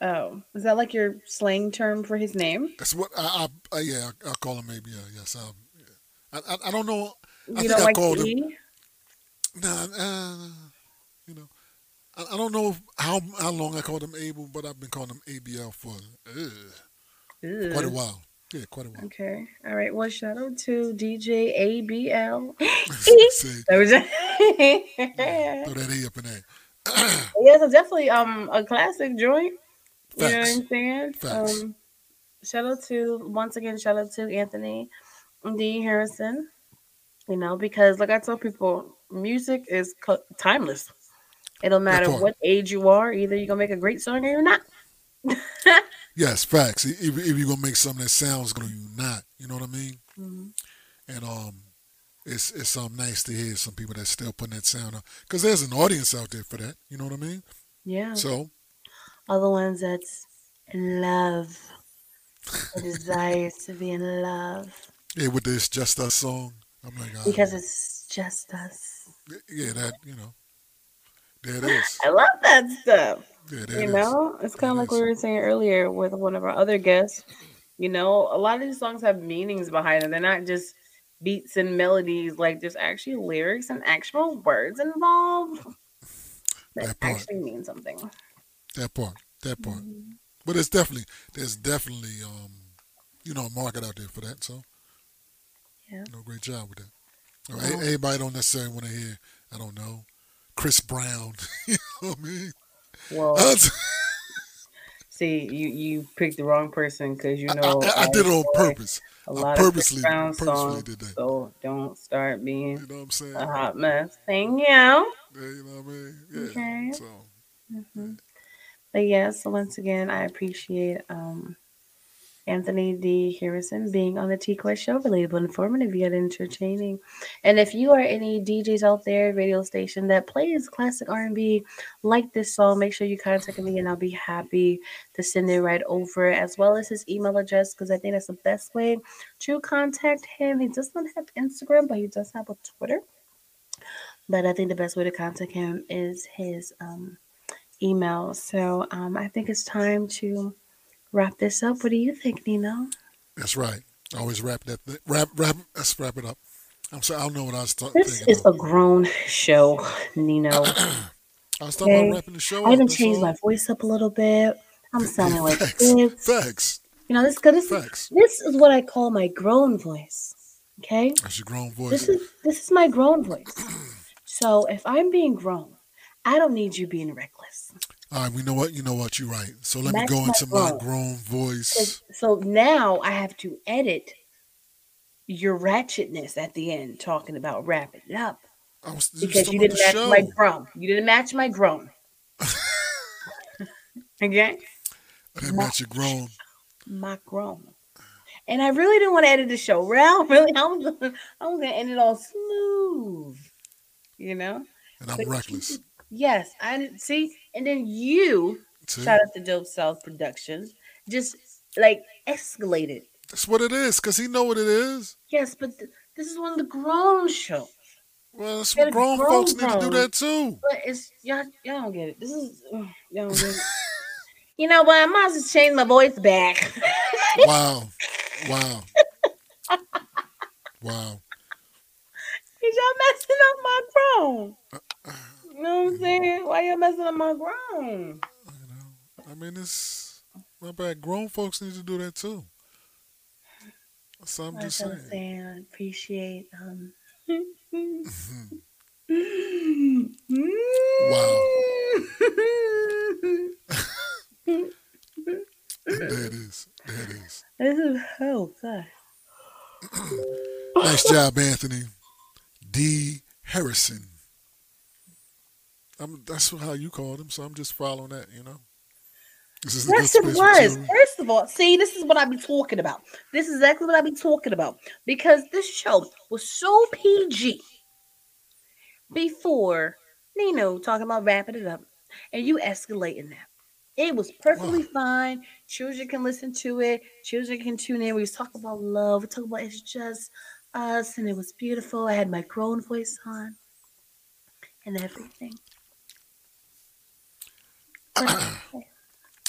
Oh, is that like your slang term for his name? That's what I, I, I yeah, I, I call him maybe. Yeah, yes. Um, yeah. I, I, I don't know. You I think don't I like called the him. E? Nah, uh, you know, I, I don't know how how long I called him Abel, but I've been calling him A B L for uh, quite a while. Yeah, quite a while. Okay, all right. Well, shout out to D J A B L. Yeah, throw that A up in there. Yeah, so definitely um a classic joint. You Facts. Know what I'm saying? Facts. Um, shout out to, once again, shout out to Anthony D. Harrison. You know, because like I tell people, music is co- timeless. It don't matter what age you are. Either you're going to make a great song or you're not. Yes, facts. If, if you're going to make something that sounds good or you're not. You know what I mean? Mm-hmm. And um, it's it's um, nice to hear some people that still putting that sound up. Because there's an audience out there for that. You know what I mean? Yeah. So. Other ones that's in love. The desire to be in love. Yeah, with this Just Us song. I'm like, oh, because it's just us. Yeah, that, you know. There it is. I love that stuff. Yeah, there you is. Know, it's kind of like is. We were saying earlier with one of our other guests. You know, a lot of these songs have meanings behind them. They're not just beats and melodies. Like, there's actually lyrics and actual words involved that, that actually mean something. That part, that part. Mm-hmm. But it's definitely, there's definitely, um, you know, a market out there for that. So, yeah. You know, great job with that. Right, yeah. Everybody don't necessarily want to hear, I don't know, Chris Brown. You know what I mean? Well, see, you, you picked the wrong person because, you know. I, I, I did it on purpose. A lot I purposely, of Chris Brown purposely songs, did that. So don't start being you know what I'm saying? a hot mess. Thank you. Yeah, you know what I mean? Yeah. Okay. So, mm-hmm. yeah. But yeah, so once again, I appreciate um, Anthony D. Harrison being on the T-Quest show. Relatable, informative, yet entertaining. And if you are any D Js out there, radio station that plays classic R and B like this song, make sure you contact me and I'll be happy to send it right over, as well as his email address, because I think that's the best way to contact him. He does not have Instagram, but he does have a Twitter. But I think the best way to contact him is his um. email. So um, I think it's time to wrap this up. What do you think, Nino? That's right. Always wrap that. Th- wrap, wrap. Let's wrap it up. I'm sorry. I don't know what I was talking. This is about. A grown show, Nino. I was talking okay. about wrapping the show. I even changed my voice up a little bit. I'm sounding yeah, like facts. this. Facts. You know this. This facts. Is this is what I call my grown voice. Okay. That's your grown voice. This is this is my grown voice. So if I'm being grown, I don't need you being reckless. All right, we know what you know what you're right. So let That's me go into my grown, grown voice. So now I have to edit your ratchetness at the end, talking about wrapping it up. I was, because you didn't match show. my grown. You didn't match my grown. Okay. I didn't my, match your grown. My grown. And I really didn't want to edit the show. Well, really, I'm gonna, I'm gonna end it all smooth. You know. And I'm but reckless. Yes, I see, and then you see? Shout out to Dope South Productions, just like escalated. That's what it is, cause he know what it is. Yes, but th- this is one of the grown shows. Well, that's what grown, grown folks grown. need to do that too. But it's y'all, y'all don't get it. This is ugh, y'all don't get it. You know what? I might as well change my voice back. Wow, wow, wow. Is y'all messing up my grown? Uh, You know what I'm saying? Why you messing up my grown? I know. I mean, it's my bad. Grown folks need to do that too. So I'm like just I'm saying. saying. I appreciate. Um... Wow. There it is. There it is. This is oh god. Nice job, Anthony D. Harrison. I'm, that's how you called him, so I'm just following that, you know. This is yes, it was. First of all, see, this is what I be talking about. This is exactly what I be talking about. Because this show was so P G before Nino talking about wrapping it up and you escalating that. It was perfectly wow. fine. Children can listen to it. Children can tune in. We was talking about love. We talking about it's just us, and it was beautiful. I had my grown voice on and everything.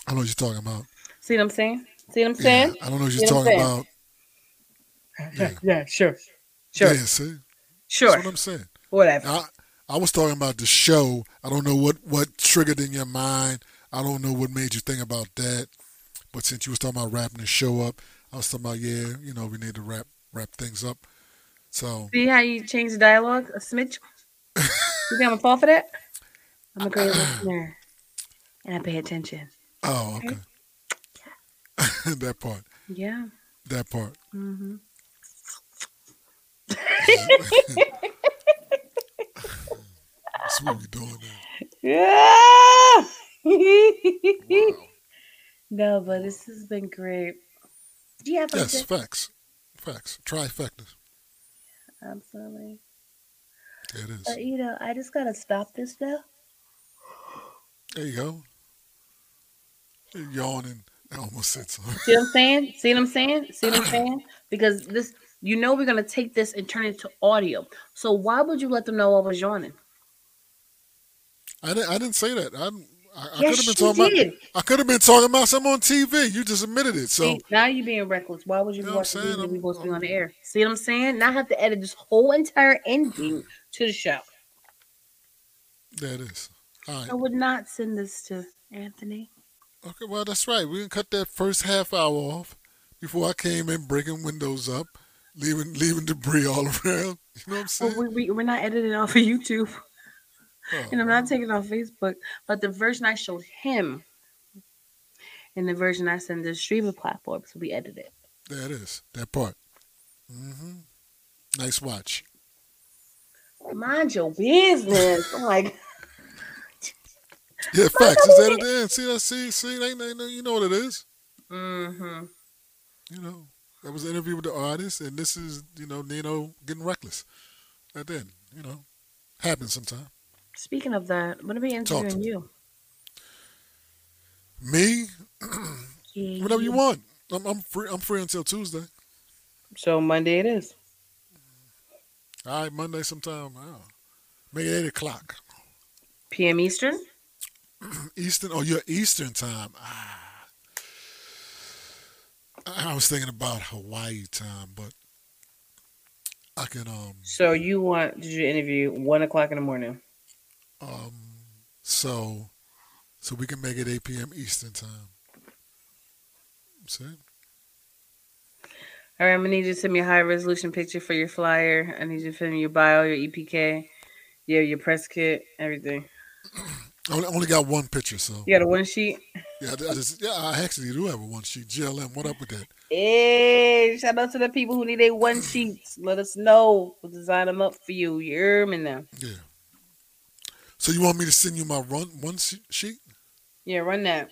I don't know what you're talking about. See what I'm saying? See what I'm saying? Yeah, I don't know what you're talking about. Yeah. yeah, sure. Sure. Yeah, see? Sure. That's what I'm saying. Whatever. I, I was talking about the show. I don't know what, what triggered in your mind. I don't know what made you think about that. But since you was talking about wrapping the show up, I was talking about, yeah, you know, we need to wrap wrap things up. So see how you change the dialogue a smidge? You think I'm going to fall for that? I'm a great listener. And I pay attention. Oh, okay. okay. That part. Yeah. That part. Mm-hmm. That's what we're doing now. Yeah. Wow. No, but this has been great. Do you have yes, a facts. Facts. Trifectas. Absolutely. It is. But, you know, I just got to stop this now. There you go. You're yawning. I almost said something. See what I'm saying? See what I'm saying? See what I'm saying? Because this, you know, we're going to take this and turn it to audio. So why would you let them know I was yawning? I didn't, I didn't say that. I'm, I, I yes, could have been talking did. about I could have been talking about something on T V. You just admitted it. So see, now you're being reckless. Why would you, you know watch T V when we're supposed to be on the air? See what I'm saying? Now I have to edit this whole entire ending to the show. There it is. All right. I would not send this to Anthony. Okay, well, that's right. We can cut that first half hour off before I came in breaking windows up, leaving leaving debris all around. You know what I'm saying? Well, we, we, we're not editing off of YouTube. Oh. And I'm not taking it off Facebook, but the version I showed him and the version I send to streaming platforms will be edited. There it is. That part. Mm-hmm. Nice watch. Mind your business. I'm like... Yeah, facts. Is that at the end? See that? See, see, they, they, they, you know what it is. Mm-hmm. You know, that was an interview with the artist, and this is, you know, Nino getting reckless. At the end, you know, happens sometime. Speaking of that, I'm going to be interviewing you. Me? Yeah, whatever you want. I'm, I'm free. I'm free until Tuesday. So Monday it is. All right, Monday sometime. Wow. Make it eight o'clock. P M Eastern. Eastern, oh, you're Eastern time. Ah. I was thinking about Hawaii time, but I can. Um, so you want? Did you interview one o'clock in the morning? Um. So, so we can make it eight p.m. Eastern time. See. All right, I'm gonna need you to send me a high resolution picture for your flyer. I need you to send me your bio, your E P K, yeah, your press kit, everything. I only got one picture, so you got a one sheet. Yeah, I just, yeah, I actually do have a one sheet. G L M, what up with that? Hey, shout out to the people who need a one sheet. Let us know. We'll design them up for you. You hear me now? Yeah. So you want me to send you my run one sheet? Yeah, run that.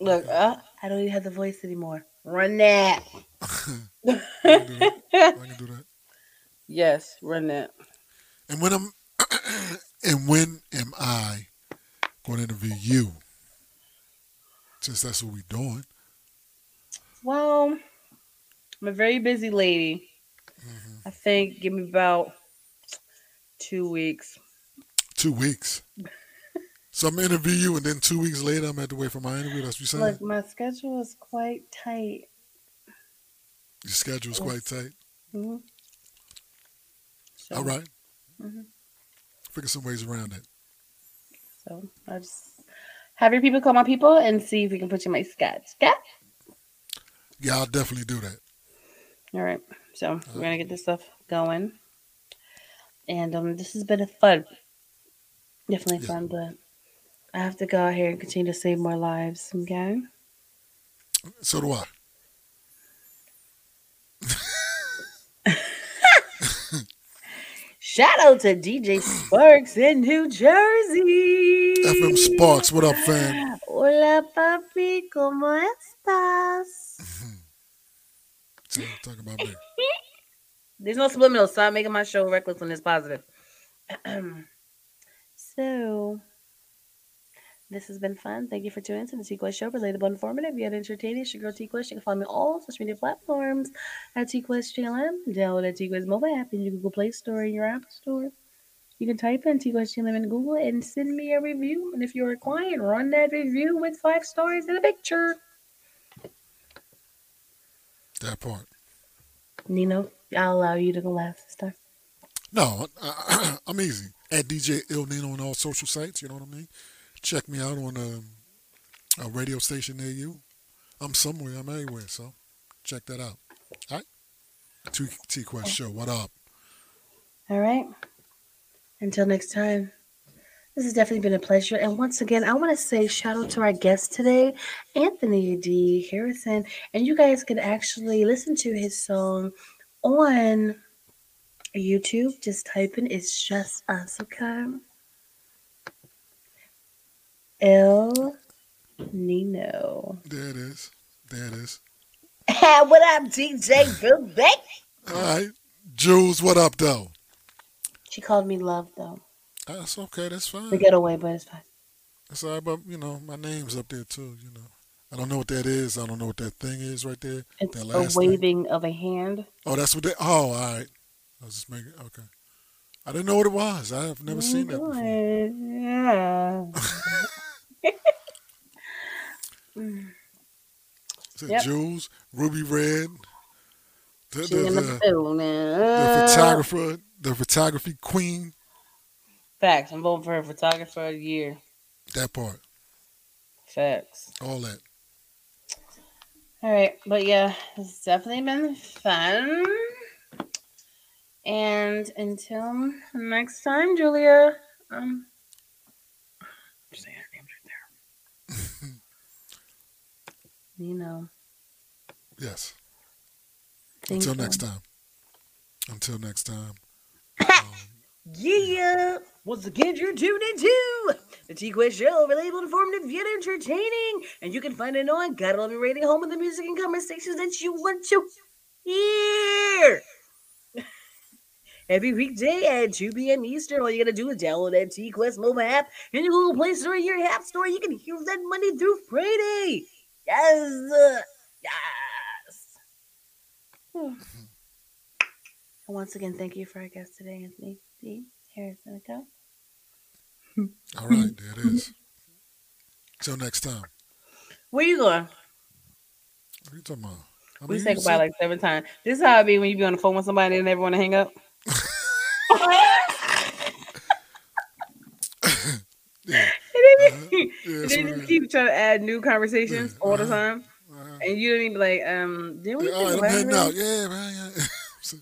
Look, okay. uh, I don't even have the voice anymore. Run that. I can do that. I can do that. Yes, run that. And when I'm, and when am I? Going to interview you, since that's what we're doing. Well, I'm a very busy lady. Mm-hmm. I think give me about two weeks. Two weeks. So I'm going to interview you, and then two weeks later, I'm at the way for my interview. That's what you're saying. Look, my schedule is quite tight. Your schedule is quite tight. Mm-hmm. So, all right. Mm-hmm. Figure some ways around it. So I just have your people call my people and see if we can put you in my sketch. Yeah. Yeah, I'll definitely do that. All right. So All right. we're gonna get this stuff going, and um, this has been a fun, definitely yeah. fun. But I have to go out here and continue to save more lives. Okay. So do I. Shout out to D J Sparks in New Jersey. F M Sparks, what up, fam? Hola, papi, ¿cómo estás? Talk about me. There's no subliminal, so I'm making my show reckless when it's positive. So, this has been fun. Thank you for tuning in to the T-Quest Show. Relatable, informative, yet entertaining. It's your girl T-Quest. You can find me on all social media platforms at TQuestGLM. Download that T-Quest mobile app in your Google Play Store and your App Store. You can type in TQuestGLM in Google and send me a review. And if you're a client, run that review with five stars and a picture. That part. Nino, I'll allow you to go last this time. No, I, I'm easy. At D J El Niño on all social sites, you know what I mean? Check me out on a, a radio station near you. I'm somewhere, I'm everywhere, so check that out. All right? T-Quest Show, what up? All right. Until next time, this has definitely been a pleasure. And once again, I want to say shout out to our guest today, Anthony D. Harrison. And you guys can actually listen to his song on YouTube. Just type in It's Just Us, okay? El Niño. There it is. There it is. What up, D J Brooke Benton? All right. Jules, what up, though? She called me love, though. That's okay. That's fine. We get away, but it's fine. That's all right, but, you know, my name's up there, too, you know. I don't know what that is. I don't know what that thing is right there. It's that last a waving thing. Of a hand. Oh, that's what that... Oh, all right. I was just making... Okay. I didn't know what it was. I have never oh, seen that before. Yeah. Is it yep. Jules, Ruby Red, the, the, the, the photographer, the photography queen. Facts. I'm voting for a photographer of the year. That part. Facts. All that. All right. But yeah, it's definitely been fun. And until next time, Julia. Um, I'm saying her name's right there. You know. Yes. Thank Until you. next time. Until next time. um, yeah. Once again, you're tuned into the T-Quest Show, relatable, informative, yet entertaining. And you can find it on God Love Radio, home of the music and conversations that you want to hear. Every weekday at two p.m. Eastern, all you got to do is download that T-Quest mobile app in your Google Play Store, your App Store. You can hear that Monday through Friday. Yes! Yes! Hmm. And once again, thank you for our guest today, Anthony D. Harrison. All right, there it is. Till next time. Where you going? What are you talking about? I mean, we say goodbye like seven times. This is how it be when you be on the phone with somebody and they never want to hang up. Yeah. And then, uh-huh. yeah, then you right. keep trying to add new conversations yeah. all uh-huh. the time, uh-huh. and you don't even be like, um, didn't we? Yeah, all right, I'm out. Yeah, man. Yeah.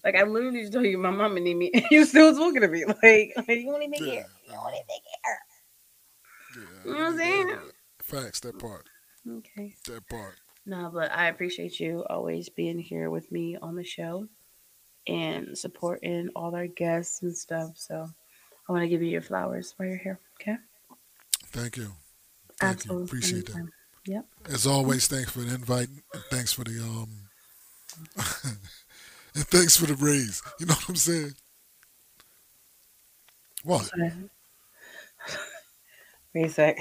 Like I literally just told you, my mama need me. And you still talking to me, like, like you want to be yeah. here? You want to be here? Yeah, you know what I'm saying? That. Facts that part. Okay. That part. No, but I appreciate you always being here with me on the show, and supporting all our guests and stuff. So I want to give you your flowers while you're here. Okay. Thank you. Thank Absolutely. you. Appreciate that. Yep. As always, thanks for the invite. And thanks for the um and thanks for the raise. You know what I'm saying? What? Wait a sec.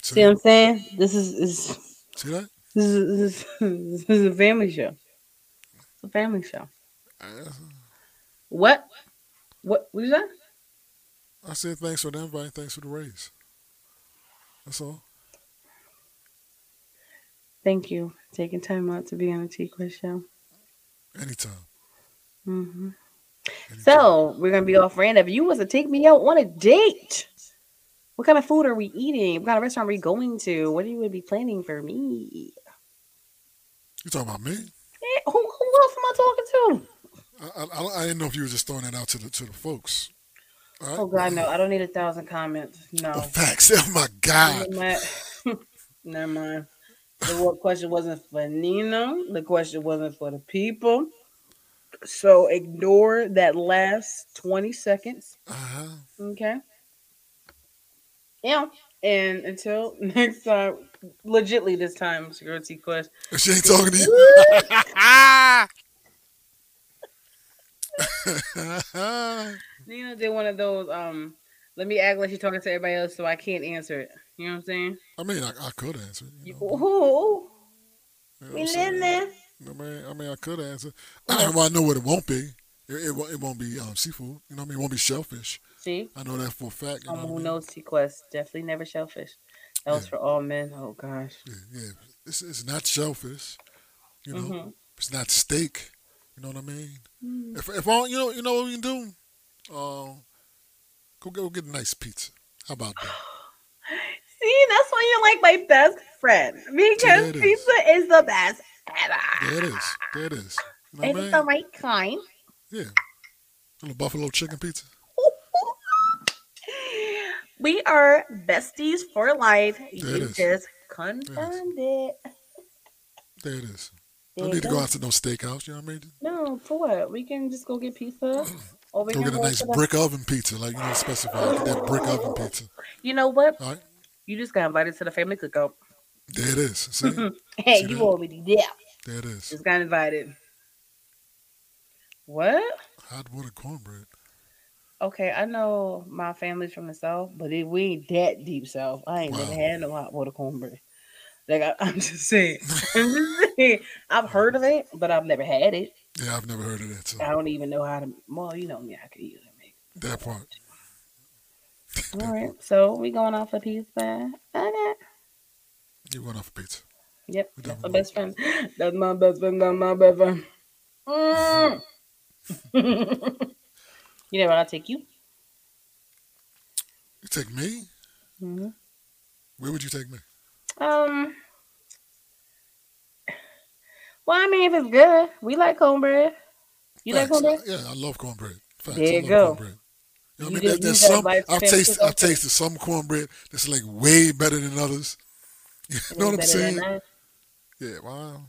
See, see what I'm saying? This is, is See that? This is, this is this is a family show. It's a family show. Uh, what? What what was that? I said thanks for the invite, thanks for the raise. That's all. Thank you for taking time out to be on the T-Quest Show. Anytime. Mm-hmm. Anytime. So, we're going to be off random. If you was to take me out on a date, what kind of food are we eating? What kind of restaurant are we going to? What do you would be planning for me? You talking about me? Yeah, who, who else am I talking to? I, I, I didn't know if you were just throwing that out to the, to the folks. Right. Oh, God, no. I don't need a thousand comments. No. Oh, facts. Oh, my God. Never mind. The question wasn't for Nino. The question wasn't for the people. So ignore that last twenty seconds. Uh-huh. Okay. Yeah. And until next time, legitly this time, it's your T-Quest. She ain't talking to you. Nina did one of those. Um, let me act like she's talking to everybody else, so I can't answer it. You know what I'm saying? I mean, I, I could answer. You know, Ooh, you know we live there. I mean, I mean, I could answer. Well, I know what it won't be. It, it, it won't be um, seafood. You know what I mean? It won't be shellfish. See? I know that for a fact. Someone who knows T-Quest definitely never shellfish. That was yeah. for all men. Oh, gosh. Yeah, yeah. It's, it's not shellfish. You know, mm-hmm. It's not steak. You know what I mean? Mm-hmm. If if I, you know, you know what we can do? Uh, go get, go get a nice pizza. How about that? See, that's why you're like my best friend. Because yeah, pizza is. is the best ever. Yeah, it is. Yeah, it is. You know it's what I mean? The right kind. Yeah. A little buffalo chicken pizza. We are besties for life. There you just confirmed it. There it is. There Don't need go. to go out to no steakhouse. You know what I mean? No, for what? We can just go get pizza. Or we go can get a nice brick the... oven pizza. Like, you know, specify that brick oven pizza. You know what? All right. You just got invited to the family cookout. There it is. See? Hey, See you that? already there. There it is. Just got invited. What? Hot water cornbread. Okay, I know my family's from the South, but it, we ain't that deep South. I ain't wow. never had no hot water cornbread. Like, I, I'm just saying. I'm just saying. I've heard of it, but I've never had it. Yeah, I've never heard of that, too. I don't even know how to... Well, you know me. I could easily make it. That part. All that right, part. So we going out for pizza. Okay. You're going out for pizza. Yep, that's my best friend. That's my best friend. That's my best friend. Mm. You know where I'll take you? You take me? Mm-hmm. Where would you take me? Um. Well, I mean, if it's good. We like cornbread. You Facts. like cornbread? Yeah, I love cornbread. Facts. There you I love go. Cornbread. You know what I mean? There, there's some, I've, tasted, I've tasted some cornbread that's like way better than others. You know way what I'm saying? Yeah, wow.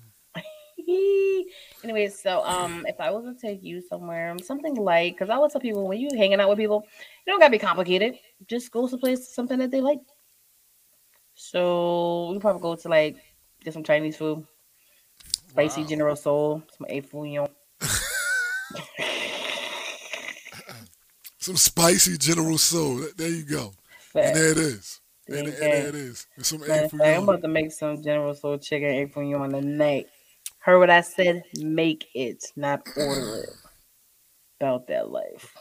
Anyway, so um, if I was to take you somewhere, something like, because I always tell people, when you hanging out with people, you don't got to be complicated. Just go someplace, something that they like. So we probably go to, like, get some Chinese food. Spicy wow. General Soul. Some A-Fouillon. Some spicy General Soul. There you go. Fact. And there it is. There and, and there it is. And some A-Fouillon. I'm about to make some General Soul chicken A-Fouillon tonight. Heard what I said? Make it, not order it. About that life.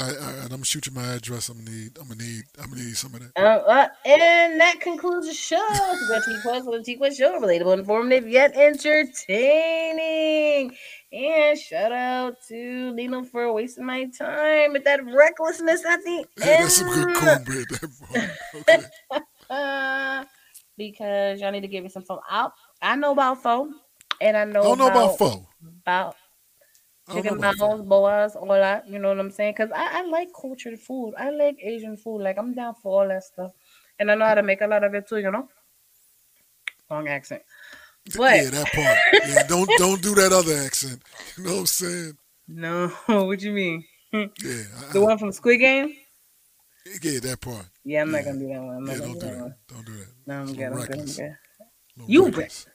All right, all right, I'm gonna shoot you my address. I'm gonna need. I'm gonna need. I'm gonna need some of that. Uh, uh, and that concludes the show. The T-Quest Show, relatable, informative, yet entertaining. And shout out to Nino for wasting my time with that recklessness at the yeah, end. That's some good cornbread. That okay. uh, because y'all need to give me some phone. I'll, I know about phone. And I know, I don't know about, about pho. About chicken balls, boas, all that. You know what I'm saying? Because I, I like cultured food. I like Asian food. Like, I'm down for all that stuff. And I know how to make a lot of it too, you know? Wrong accent. But... Yeah, that part. Yeah, don't don't do that other accent. You know what I'm saying? No. What you mean? Yeah. I, the I, one from Squid Game? Yeah, that part. Yeah, I'm yeah. not going to do that one. I'm not yeah, going to do, do that one. Don't do that. No, I'm good. I'm good. I'm good. You reckless.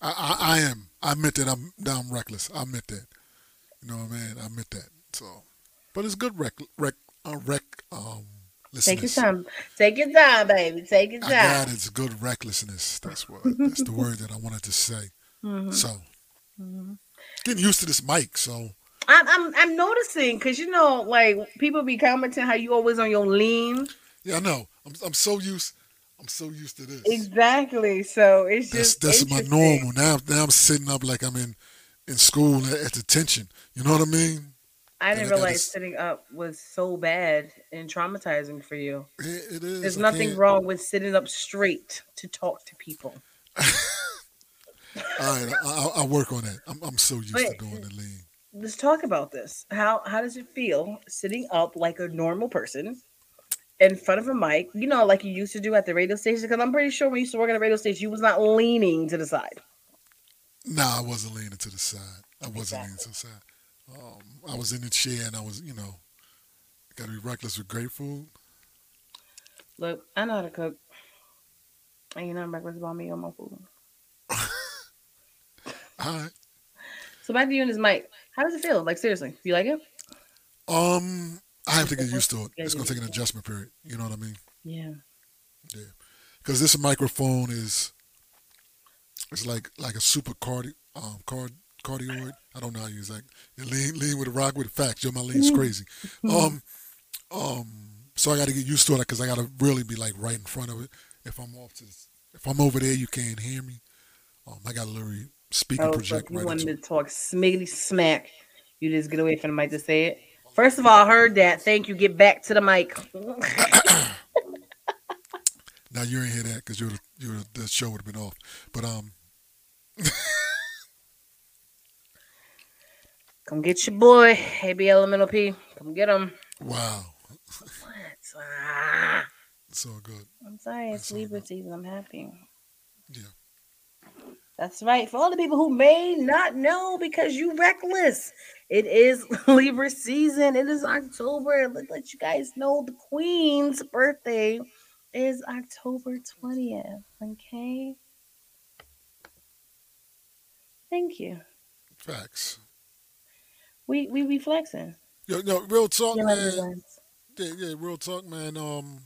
I, I, I am. I admit that I'm down reckless. I admit that. You know what I mean? I admit that. So, but it's good rec, rec, uh, rec, um, take your time. Take your time, baby. Take your time. God, it's good recklessness. That's what. That's the word that I wanted to say. Mm-hmm. So, mm-hmm. getting used to this mic. So, I'm I'm, I'm noticing because you know, like people be commenting how you always on your lean. Yeah, I know. I'm I'm so used. I'm so used to this. Exactly. So it's that's, just that's my normal. Now Now I'm sitting up like I'm in, in school at, at detention. You know what I mean? I didn't and realize I sitting up was so bad and traumatizing for you. It, it is. There's I nothing wrong but... with sitting up straight to talk to people. All right. I, I, I work on that. I'm, I'm so used but to doing the lean. Let's talk about this. How, how does it feel sitting up like a normal person? In front of a mic, you know, like you used to do at the radio station, because I'm pretty sure when you used to work at the radio station, you was not leaning to the side. Nah, I wasn't leaning to the side. I wasn't exactly. leaning to the side. Um, I was in the chair, and I was, you know, got to be reckless with great food. Look, I know how to cook, and you know I'm reckless about me on my food. All right. So back to you and this mic. How does it feel? Like seriously, do you like it? Um. I have to get used to it. It's going to take an adjustment period. You know what I mean? Yeah. Yeah. Because this microphone is it's like like a super cardi, um, card, cardioid. I don't know how to use that. You lean, lean with a rock with facts. Yo, my lean's crazy. Um, Um, so I got to get used to it because I got to really be like right in front of it. If I'm off to, this, if I'm over there, you can't hear me. Um, I got to literally speak oh, and project. So you right wanted to talk smiggity smack? You just get away from the mic to say it. First of all, I heard that. Thank you. Get back to the mic. Now you ain't hear that because you're you're the show would have been off. But um, come get your boy, A B Elemental P. Come get him. Wow. What? Ah. It's so good. I'm sorry, it's Libra season. I'm happy. Yeah. That's right. For all the people who may not know because you reckless, it is Libra season. It is October. Let's let you guys know the Queen's birthday is October twentieth. Okay. Thank you. Facts. We we we flexing. Yo, no, real talk, yeah, man. Yeah, yeah, real talk, man. Um,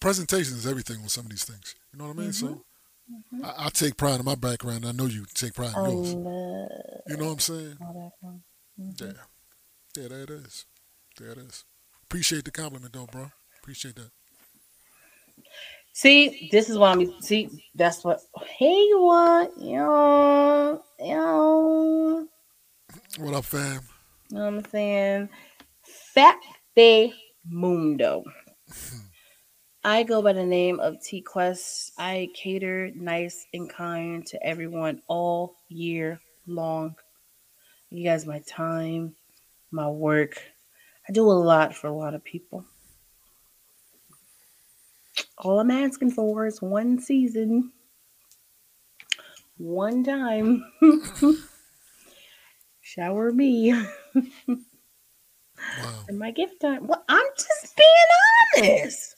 presentation is everything on some of these things. You know what I mean? Mm-hmm. So mm-hmm. I, I take pride in my background. I know you take pride in I yours. You know what I'm saying? Mm-hmm. Yeah. Yeah, there it is. There it is. Appreciate the compliment, though, bro. Appreciate that. See, this is what I'm... See, that's what... Hey, you want... Yo, yo. What up, fam? You know what I'm saying? Facte Mundo. I go by the name of T-Quest. I cater nice and kind to everyone all year long. You guys, my time, my work. I do a lot for a lot of people. All I'm asking for is one season, one time. Shower me. Wow. And my gift time. Well, I'm just being honest.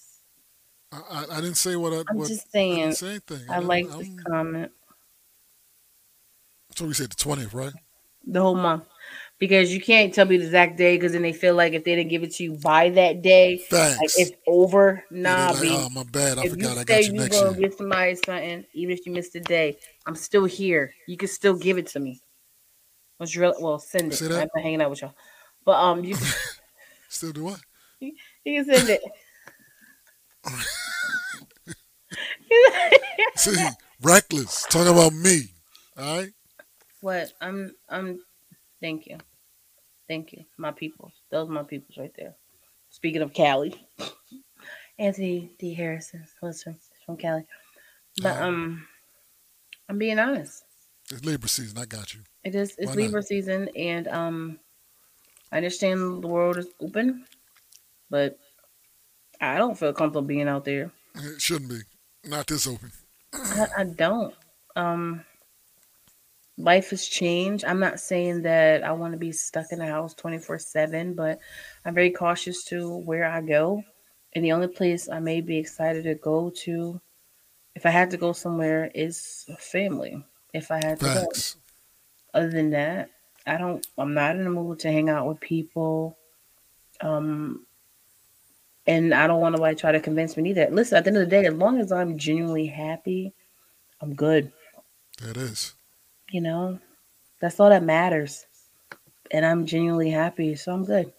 I, I, I didn't say what I I'm what, just saying. I didn't say anything. I, I like this I'm, comment. So we said the twentieth, right? The whole month. Because you can't tell me the exact day because then they feel like if they didn't give it to you by that day, like it's over. Nah, like, oh, my bad. I if forgot you I got you, you next gonna year. Give somebody something, even if you missed a day, I'm still here. You can still give it to me. Was real well send it. I'm not hanging out with y'all, but um, you can, still do what? You, you can send it. See, reckless talking about me. All right. What I'm I'm. Thank you, thank you, my people. Those are my peoples right there. Speaking of Cali, Anthony D. Harrison was from, from Cali, but um, um, I'm being honest. It's Libra season. I got you. It is. It's Libra season, and um, I understand the world is open, but I don't feel comfortable being out there. It shouldn't be. Not this open. I, I don't. Um, life has changed. I'm not saying that I want to be stuck in the house twenty-four seven, but I'm very cautious to where I go. And the only place I may be excited to go to, if I had to go somewhere, is family. If I had to Thanks. go. Other than that, I don't, I'm not in the mood to hang out with people. Um, and I don't want to like try to convince me neither. Listen, at the end of the day, as long as I'm genuinely happy, I'm good. That is. You know, that's all that matters. And I'm genuinely happy, so I'm good.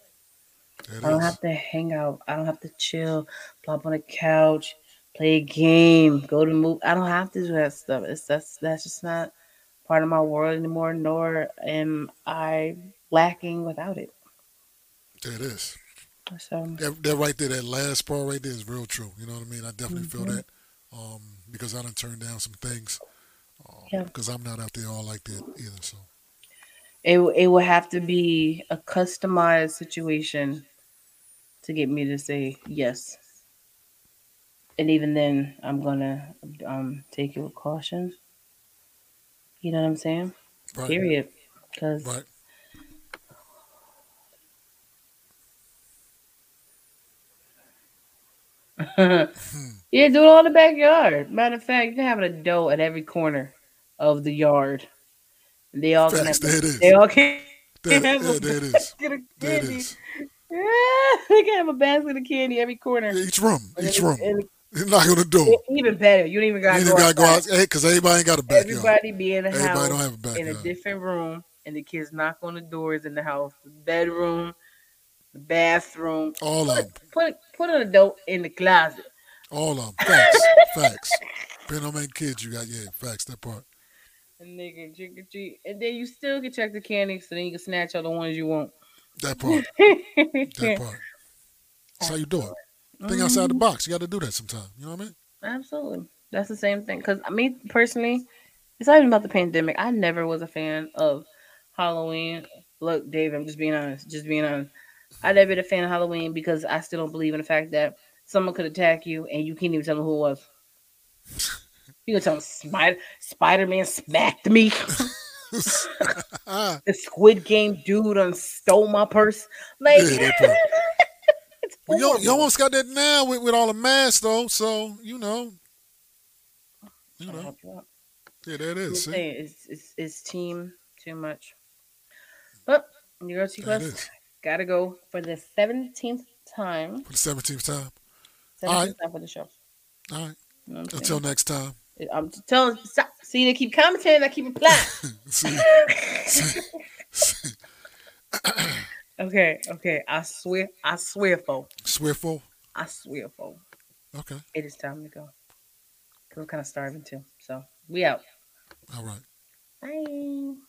That I don't is. have to hang out. I don't have to chill, plop on a couch, play a game, go to move. I don't have to do that stuff. It's that's that's just not part of my world anymore, nor am I lacking without it. There it is. So that, that right there, that last part right there is real true. You know what I mean? I definitely mm-hmm. feel that um, because I done turned down some things because um, yeah. I'm not out there all like that either. So it it would have to be a customized situation to get me to say yes, and even then, I'm gonna um, take it with caution. You know what I'm saying? Right. Period. Because right. Yeah, do it all in the backyard. Matter of fact, you can have a dough at every corner of the yard. And they all Facts, can have a, they all can that, have yeah, a basket of candy. Yeah, they can have a basket of candy every corner. Each room. Each room. Knock on the door. Even better. You don't even got to go outside. Go out, hey, because everybody ain't got a backyard. Everybody be in a everybody house. Don't have a backyard. In a different room. And the kids knock on the doors in the house. Bedroom. the bathroom. All of them. Put, put an adult in the closet. All of them. Facts. Facts. Depending on how many kids you got. Yeah, facts. That part. And nigga, trick or treat. And then you still can check the candy, so then you can snatch all the ones you want. That part. That part. That's how you do it. Think mm-hmm. outside the box. You got to do that sometime. You know what I mean? Absolutely. That's the same thing. Because I mean, personally, it's not even about the pandemic. I never was a fan of Halloween. Look, Dave, I'm just being honest. Just being honest. I never been a fan of Halloween because I still don't believe in the fact that someone could attack you and you can't even tell them who it was. You gonna tell them Spider- Spider-Man smacked me. The Squid Game dude done stole my purse. Like, yeah, well, you, you almost got that now with, with all the masks, though. So, you know. You know. Yeah, that is. Saying, it's, it's, it's team too much. But, you go T-Quest. Gotta go for the seventeenth time. For the seventeenth time. seventeenth all right. time for the show. All right. You know until next time. I'm telling. Stop. See, they keep commenting. I keep replying. see, see, see. okay, okay. I swear, I swear for. Swear for. I swear for. Okay. It is time to go. We're kind of starving too, so we out. All right. Bye.